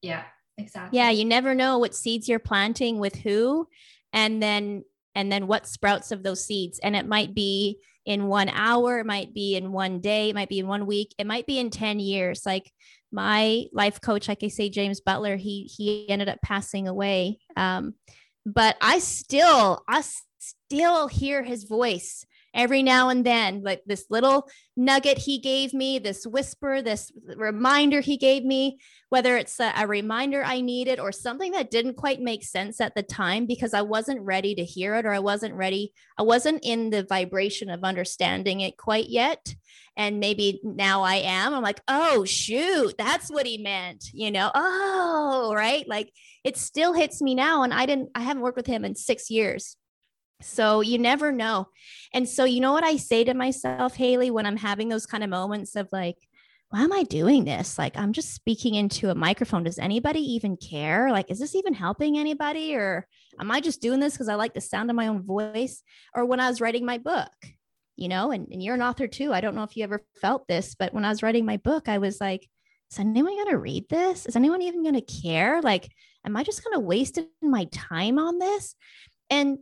Yeah. Exactly. Yeah. You never know what seeds you're planting with who, and then, and then what sprouts of those seeds. And it might be in one hour, it might be in one day, it might be in one week, it might be in ten years. Like my life coach, like I say, James Butler, he, he ended up passing away. Um, but I still, I still hear his voice every now and then, like this little nugget he gave me, this whisper, this reminder he gave me, whether it's a, a reminder I needed or something that didn't quite make sense at the time because I wasn't ready to hear it, or I wasn't ready. I wasn't in the vibration of understanding it quite yet. And maybe now I am. I'm like, oh, shoot, that's what he meant, you know? Oh, right. Like it still hits me now. And I didn't, I haven't worked with him in six years. So you never know. And so, you know what I say to myself, Hailey, when I'm having those kind of moments of like, why am I doing this? Like, I'm just speaking into a microphone. Does anybody even care? Like, is this even helping anybody? Or am I just doing this because I like the sound of my own voice? Or when I was writing my book, you know, and, and you're an author too. I don't know if you ever felt this, but when I was writing my book, I was like, is anyone going to read this? Is anyone even going to care? Like, am I just going to waste my time on this? And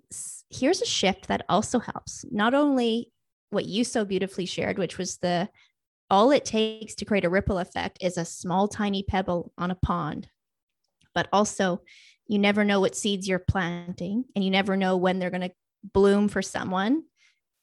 here's a shift that also helps. Not only what you so beautifully shared, which was the, all it takes to create a ripple effect is a small, tiny pebble on a pond, but also you never know what seeds you're planting and you never know when they're going to bloom for someone.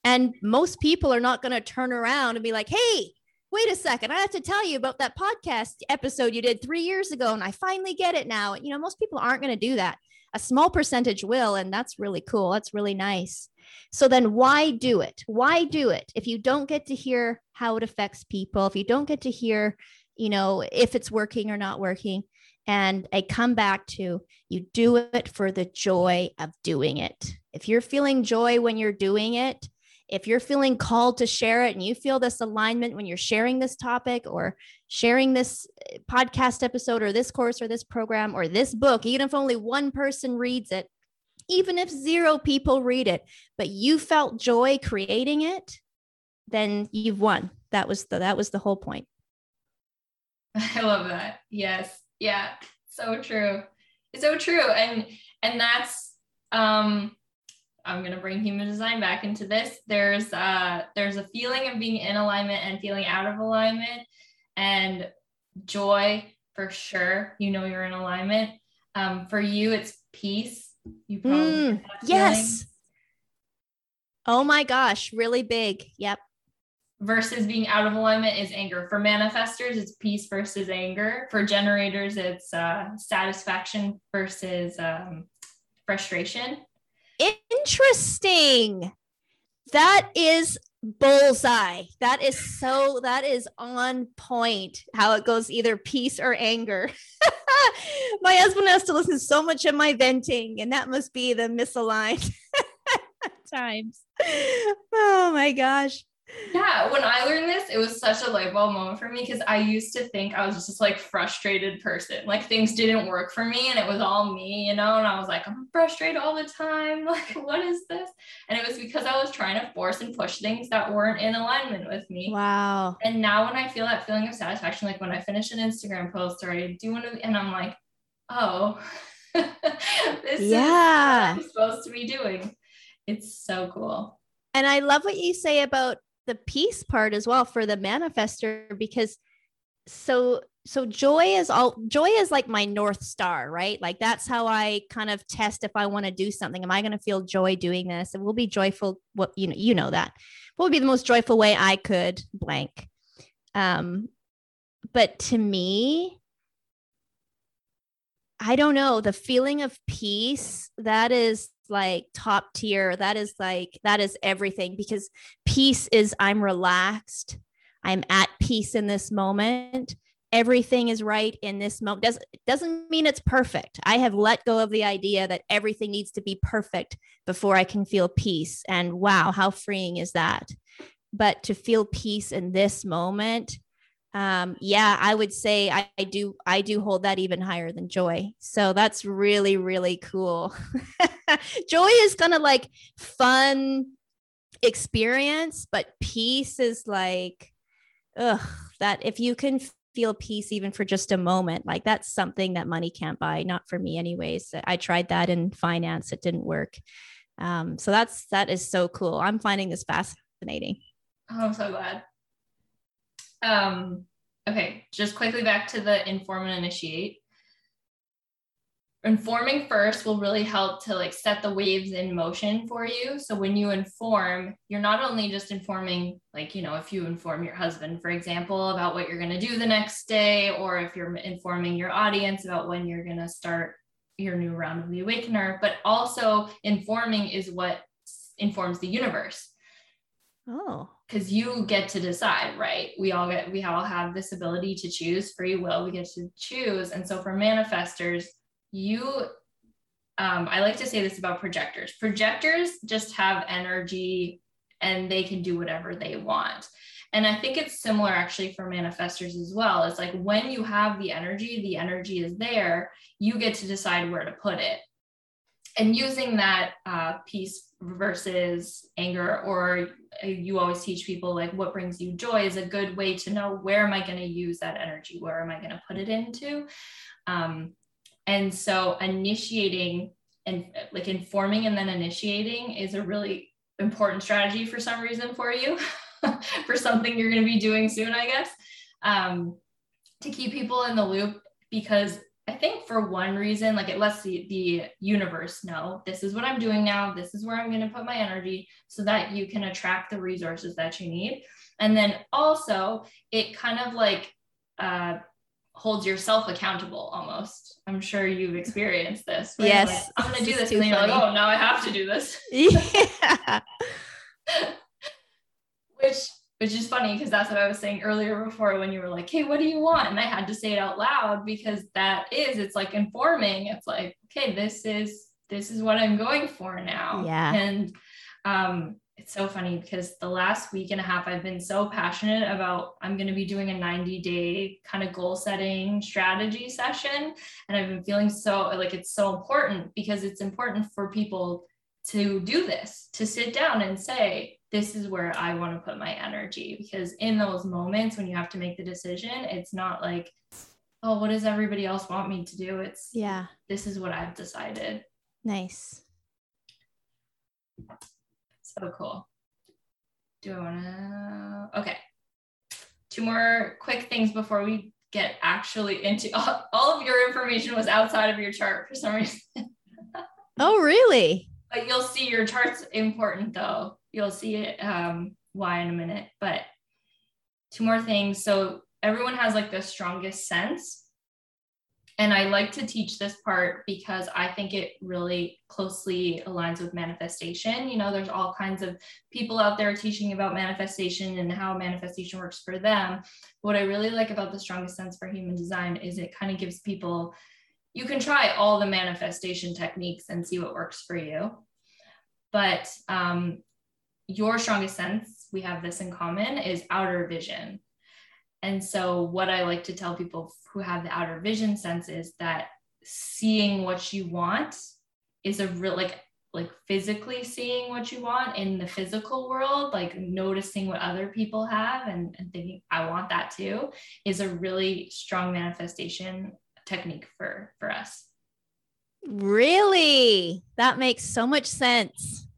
And most people are not going to turn around and be like, hey, wait a second, I have to tell you about that podcast episode you did three years ago. And I finally get it now. You know, most people aren't going to do that. A small percentage will, and that's really cool. That's really nice. So then why do it? Why do it? If you don't get to hear how it affects people, if you don't get to hear, you know, if it's working or not working, and I come back to you do it for the joy of doing it. If you're feeling joy when you're doing it, if you're feeling called to share it and you feel this alignment when you're sharing this topic or sharing this podcast episode or this course or this program or this book, even if only one person reads it, even if zero people read it, but you felt joy creating it, then you've won. That was the, that was the whole point. I love that. Yes. Yeah. So true. It's so true. And, and that's, um, I'm going to bring human design back into this. There's uh, there's a feeling of being in alignment and feeling out of alignment, and joy for sure. You know, you're in alignment. Um, for you, it's peace. You probably mm, yes. Feeling. Oh my gosh. Really big. Yep. Versus being out of alignment is anger. For manifestors, it's peace versus anger. For generators, it's uh, satisfaction versus um, frustration. Interesting. That is bullseye. That is so, that is on point how it goes, either peace or anger. My husband has to listen to so much of my venting, and that must be the misaligned times. Oh my gosh. Yeah. When I learned this, it was such a light bulb moment for me, because I used to think I was just like frustrated person. Like things didn't work for me and it was all me, you know? And I was like, I'm frustrated all the time. Like, what is this? And it was because I was trying to force and push things that weren't in alignment with me. Wow. And now when I feel that feeling of satisfaction, like when I finish an Instagram post or I do one of, and I'm like, oh, this yeah. is what I'm supposed to be doing. It's so cool. And I love what you say about the peace part as well for the manifestor, because so, so joy is all joy is like my North Star, right? Like that's how I kind of test if I want to do something. Am I going to feel joy doing this? It will be joyful. What, you know, you know, that what would be the most joyful way I could blank. Um, but to me, I don't know, the feeling of peace, that is like top tier. That is like, that is everything, because peace is I'm relaxed. I'm at peace in this moment. Everything is right in this moment. Doesn't, doesn't mean it's perfect. I have let go of the idea that everything needs to be perfect before I can feel peace. And wow, how freeing is that? But to feel peace in this moment, Um, yeah, I would say I, I do. I do hold that even higher than joy. So that's really, really cool. Joy is kind of like fun experience, but peace is like, ugh, that if you can feel peace even for just a moment. Like that's something that money can't buy. Not for me anyways. I tried that in finance. It didn't work. Um, so that's, that is so cool. I'm finding this fascinating. Oh, I'm so glad. Um, okay. Just quickly back to the inform and initiate. Informing first will really help to like set the waves in motion for you. So when you inform, you're not only just informing, like, you know, if you inform your husband, for example, about what you're going to do the next day, or if you're informing your audience about when you're going to start your new round of the Awakener, but also informing is what informs the universe. Oh, because you get to decide, right? We all get, we all have this ability to choose, free will, we get to choose. And so for manifestors, you, um, I like to say this about projectors. Projectors just have energy and they can do whatever they want. And I think it's similar actually for manifestors as well. It's like when you have the energy, the energy is there, you get to decide where to put it. And using that uh, peace versus anger, or you always teach people like what brings you joy is a good way to know where am I going to use that energy? Where am I going to put it into? Um, And so initiating and like informing and then initiating is a really important strategy for some reason for you, for something you're going to be doing soon, I guess, um, to keep people in the loop, because I think for one reason, like it lets the, the universe know this is what I'm doing now. This is where I'm going to put my energy so that you can attract the resources that you need. And then also it kind of like, uh, holds yourself accountable almost. I'm sure you've experienced this. Yes. Like, I'm going to do this. And then you're like, oh, now I have to do this. Yeah. which, which is funny because that's what I was saying earlier before when you were like, hey, what do you want? And I had to say it out loud because that is, it's like informing. It's like, okay, this is, this is what I'm going for now. Yeah. And, um, it's so funny because the last week and a half, I've been so passionate about, I'm going to be doing a ninety day kind of goal setting strategy session. And I've been feeling so like, it's so important because it's important for people to do this, to sit down and say, this is where I want to put my energy. Because in those moments when you have to make the decision, it's not like, oh, what does everybody else want me to do? It's yeah, this is what I've decided. Nice. So cool. Do I want to? Okay. Two more quick things before we get actually into all, all of your information was outside of your chart for some reason. Oh, really? But you'll see your chart's important though. You'll see it. Um, why in a minute, but two more things. So everyone has like the strongest sense. And I like to teach this part because I think it really closely aligns with manifestation. You know, there's all kinds of people out there teaching about manifestation and how manifestation works for them. What I really like about the strongest sense for human design is it kind of gives people, you can try all the manifestation techniques and see what works for you. But um, your strongest sense, we have this in common, is outer vision. And so what I like to tell people who have the outer vision sense is that seeing what you want is a real, like, like physically seeing what you want in the physical world, like noticing what other people have and, and thinking, I want that too, is a really strong manifestation technique for, for us. Really? That makes so much sense.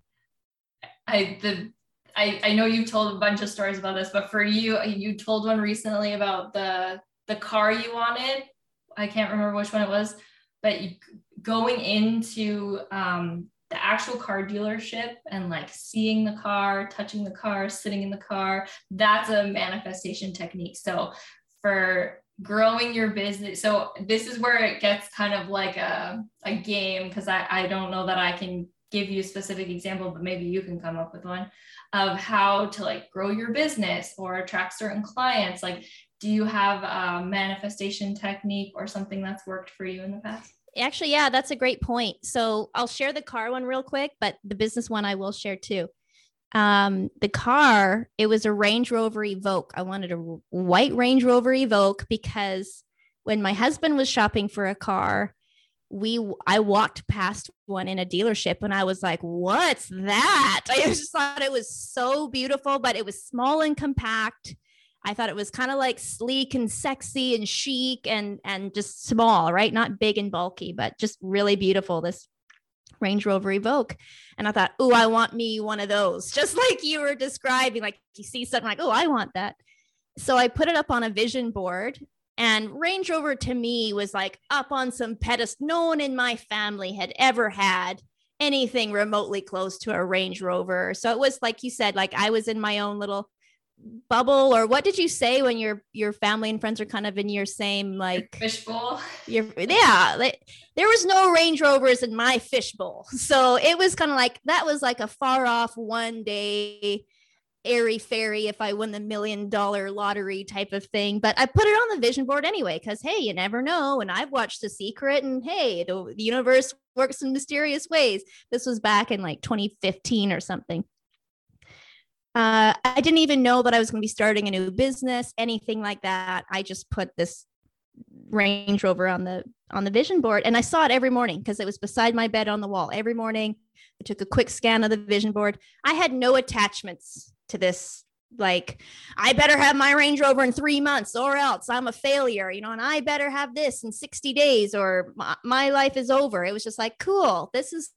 I, the, I, I know you've told a bunch of stories about this, but for you, you told one recently about the the car you wanted. I can't remember which one it was, but you, going into um, the actual car dealership and like seeing the car, touching the car, sitting in the car, that's a manifestation technique. So for growing your business. So this is where it gets kind of like a, a game, because I, I don't know that I can give you a specific example, but maybe you can come up with one of how to like grow your business or attract certain clients. Like, do you have a manifestation technique or something that's worked for you in the past? Actually, yeah, that's a great point. So I'll share the car one real quick, but the business one I will share too. Um, the car, it was a Range Rover Evoque. I wanted a white Range Rover Evoque because when my husband was shopping for a car, we, I walked past one in a dealership and I was like, what's that? I just thought it was so beautiful, but it was small and compact. I thought it was kind of like sleek and sexy and chic and, and just small, right? Not big and bulky, but just really beautiful, this Range Rover Evoque. And I thought, oh, I want me one of those, just like you were describing, like you see something like, oh, I want that. So I put it up on a vision board, and Range Rover to me was like up on some pedestal. No one in my family had ever had anything remotely close to a Range Rover. So it was like you said, like I was in my own little bubble, or what did you say when your your family and friends are kind of in your same like fishbowl? Your, yeah, like, there was no Range Rovers in my fishbowl, so it was kind of like that was like a far off one day airy fairy if I won the million dollar lottery type of thing. But I put it on the vision board anyway, because hey, you never know. And I've watched The Secret, and hey, the universe works in mysterious ways. This was back in like twenty fifteen or something. Uh, I didn't even know that I was going to be starting a new business, anything like that. I just put this Range Rover on the on the vision board, and I saw it every morning because it was beside my bed on the wall every morning. I took a quick scan of the vision board. I had no attachments to this, like, I better have my Range Rover in three months or else I'm a failure, you know, and I better have this in sixty days or my, my life is over. It was just like, cool, this is,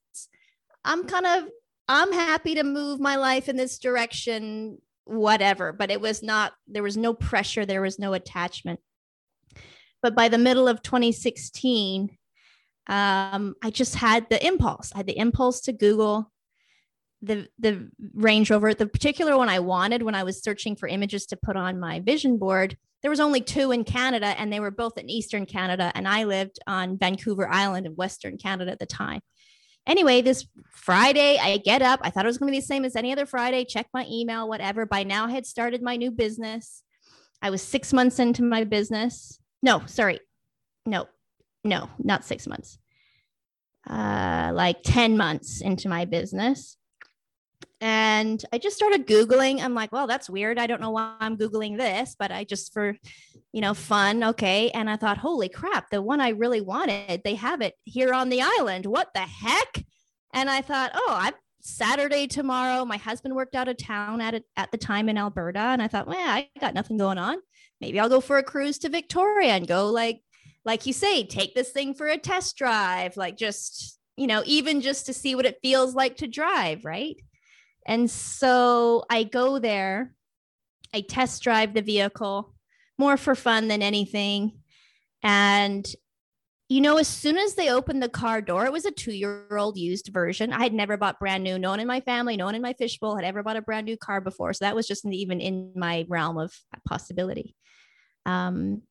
I'm kind of, I'm happy to move my life in this direction, whatever. But it was not, there was no pressure. There was no attachment. But by the middle of twenty sixteen, um, I just had the impulse. I had the impulse to Google the the Range Rover, the particular one I wanted. When I was searching for images to put on my vision board, there was only two in Canada, and they were both in Eastern Canada. And I lived on Vancouver Island in Western Canada at the time. Anyway, this Friday, I get up. I thought it was going to be the same as any other Friday. Check my email, whatever. By now, I had started my new business. I was six months into my business. No, sorry. No, no, not six months. Uh, like ten months into my business. And I just started Googling. I'm like, well, that's weird. I don't know why I'm Googling this, but I just for, you know, fun. Okay. And I thought, holy crap, the one I really wanted, they have it here on the island. What the heck? And I thought, oh, I'm Saturday tomorrow. My husband worked out of town at, a, at the time in Alberta. And I thought, well, I got nothing going on. Maybe I'll go for a cruise to Victoria and go like, like you say, take this thing for a test drive, like just, you know, even just to see what it feels like to drive. Right. And so I go there, I test drive the vehicle more for fun than anything. And, you know, as soon as they opened the car door, it was a two-year-old used version. I had never bought brand new. No one in my family, no one in my fishbowl had ever bought a brand new car before. So that was just even in my realm of possibility. Um,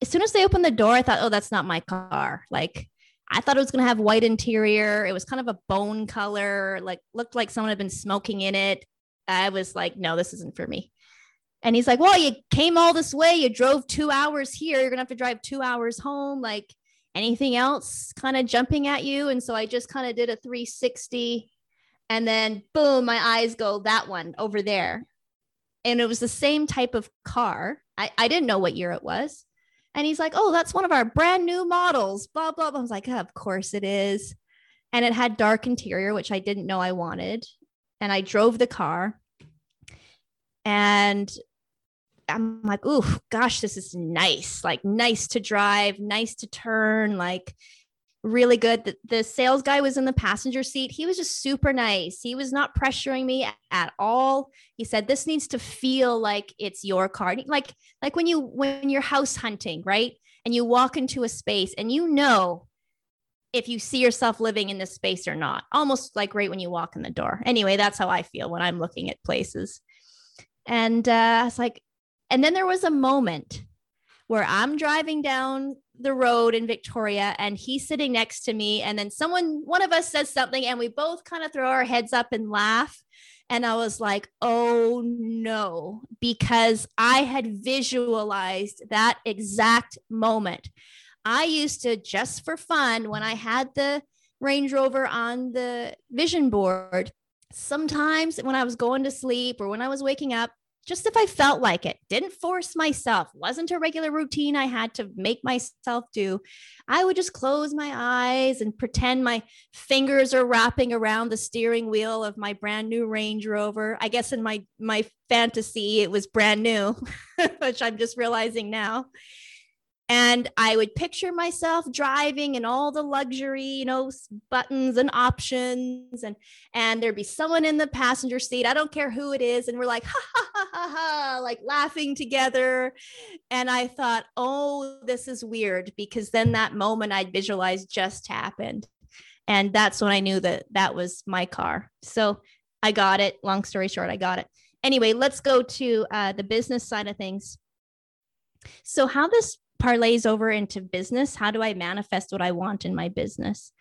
as soon as they opened the door, I thought, oh, that's not my car. Like, I thought it was going to have white interior. It was kind of a bone color, like looked like someone had been smoking in it. I was like, no, this isn't for me. And he's like, well, you came all this way. You drove two hours here. You're going to have to drive two hours home. Like anything else kind of jumping at you. And so I just kind of did a three sixty and then boom, my eyes go that one over there. And it was the same type of car. I, I didn't know what year it was. And he's like, oh, that's one of our brand new models, blah, blah, blah. I was like, oh, of course it is. And it had dark interior, which I didn't know I wanted. And I drove the car. And I'm like, ooh, gosh, this is nice. Like nice to drive, nice to turn, like really good. The, the sales guy was in the passenger seat. He was just super nice. He was not pressuring me at all. He said, this needs to feel like it's your car. Like, like when you, when you're house hunting, right? And you walk into a space and you know, if you see yourself living in this space or not, almost like right when you walk in the door. Anyway, that's how I feel when I'm looking at places. And uh, I was like, and then there was a moment where I'm driving down the road in Victoria and he's sitting next to me. And then someone, one of us says something and we both kind of throw our heads up and laugh. And I was like, oh no, because I had visualized that exact moment. I used to, just for fun, when I had the Range Rover on the vision board, sometimes when I was going to sleep or when I was waking up, just if I felt like it, didn't force myself, wasn't a regular routine I had to make myself do. I would just close my eyes and pretend my fingers are wrapping around the steering wheel of my brand new Range Rover. I guess in my, my fantasy, it was brand new, which I'm just realizing now. And I would picture myself driving and all the luxury, you know, buttons and options, and, and there'd be someone in the passenger seat. I don't care who it is. And we're like, ha, ha, ha, ha, ha, like laughing together. And I thought, oh, this is weird, because then that moment I'd visualized just happened. And that's when I knew that that was my car. So I got it. Long story short, I got it. Anyway, let's go to uh, the business side of things. So how this parlays over into business. How do I manifest what I want in my business?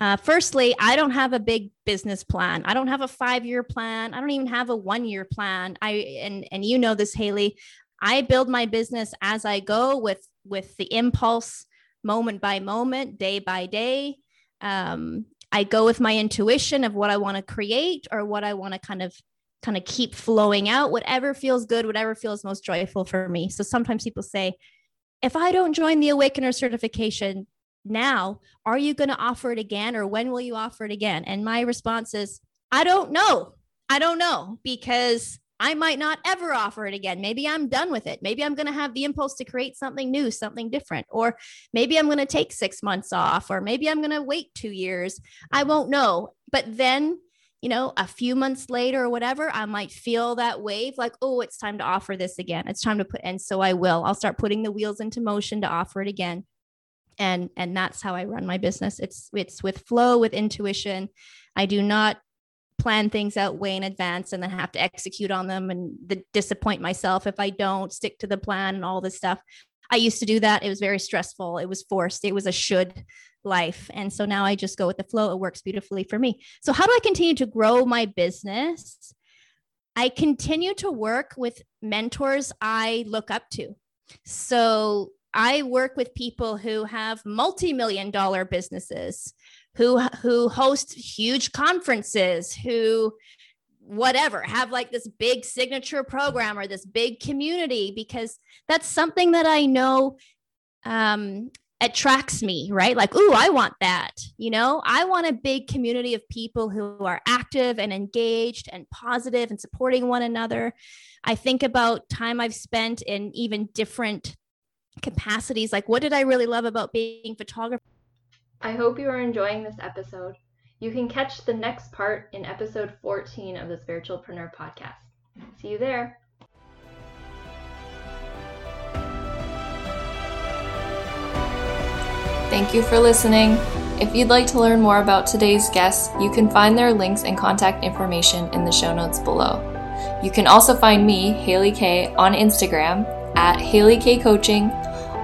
Uh, firstly, I don't have a big business plan. I don't have a five-year plan. I don't even have a one-year plan. I and and you know this, Hailey. I build my business as I go with with the impulse, moment by moment, day by day. Um, I go with my intuition of what I want to create or what I want to kind of kind of keep flowing out. Whatever feels good, whatever feels most joyful for me. So sometimes people say, if I don't join the Awakener certification now, are you going to offer it again? Or when will you offer it again? And my response is, I don't know. I don't know, because I might not ever offer it again. Maybe I'm done with it. Maybe I'm going to have the impulse to create something new, something different, or maybe I'm going to take six months off, or maybe I'm going to wait two years. I won't know. But then, you know, a few months later or whatever, I might feel that wave like, oh, it's time to offer this again. It's time to put, and so I will, I'll start putting the wheels into motion to offer it again. And, and that's how I run my business. It's, it's with flow, with intuition. I do not plan things out way in advance and then have to execute on them and the, disappoint myself if I don't stick to the plan and all this stuff. I used to do that. It was very stressful. It was forced. It was a should life. And so now I just go with the flow. It works beautifully for me. So how do I continue to grow my business? I continue to work with mentors I look up to. So I work with people who have multi-million dollar businesses, who, who host huge conferences, who whatever, have like this big signature program or this big community, because that's something that I know, um, attracts me, right? Like, ooh, I want that. You know, I want a big community of people who are active and engaged and positive and supporting one another. I think about time I've spent in even different capacities. Like, what did I really love about being photographer? I hope you are enjoying this episode. You can catch the next part in episode fourteen of the Spiritualpreneur Podcast. See you there. Thank you for listening. If you'd like to learn more about today's guests, you can find their links and contact information in the show notes below. You can also find me, HailyK, on Instagram at HailyK Coaching,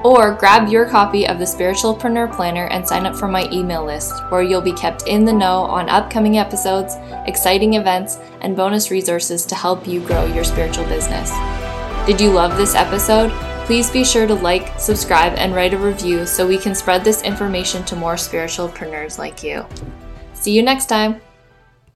or grab your copy of the Spiritualpreneur Planner and sign up for my email list, where you'll be kept in the know on upcoming episodes, exciting events, and bonus resources to help you grow your spiritual business. Did you love this episode? Please be sure to like, subscribe, and write a review so we can spread this information to more spiritualpreneurs like you. See you next time.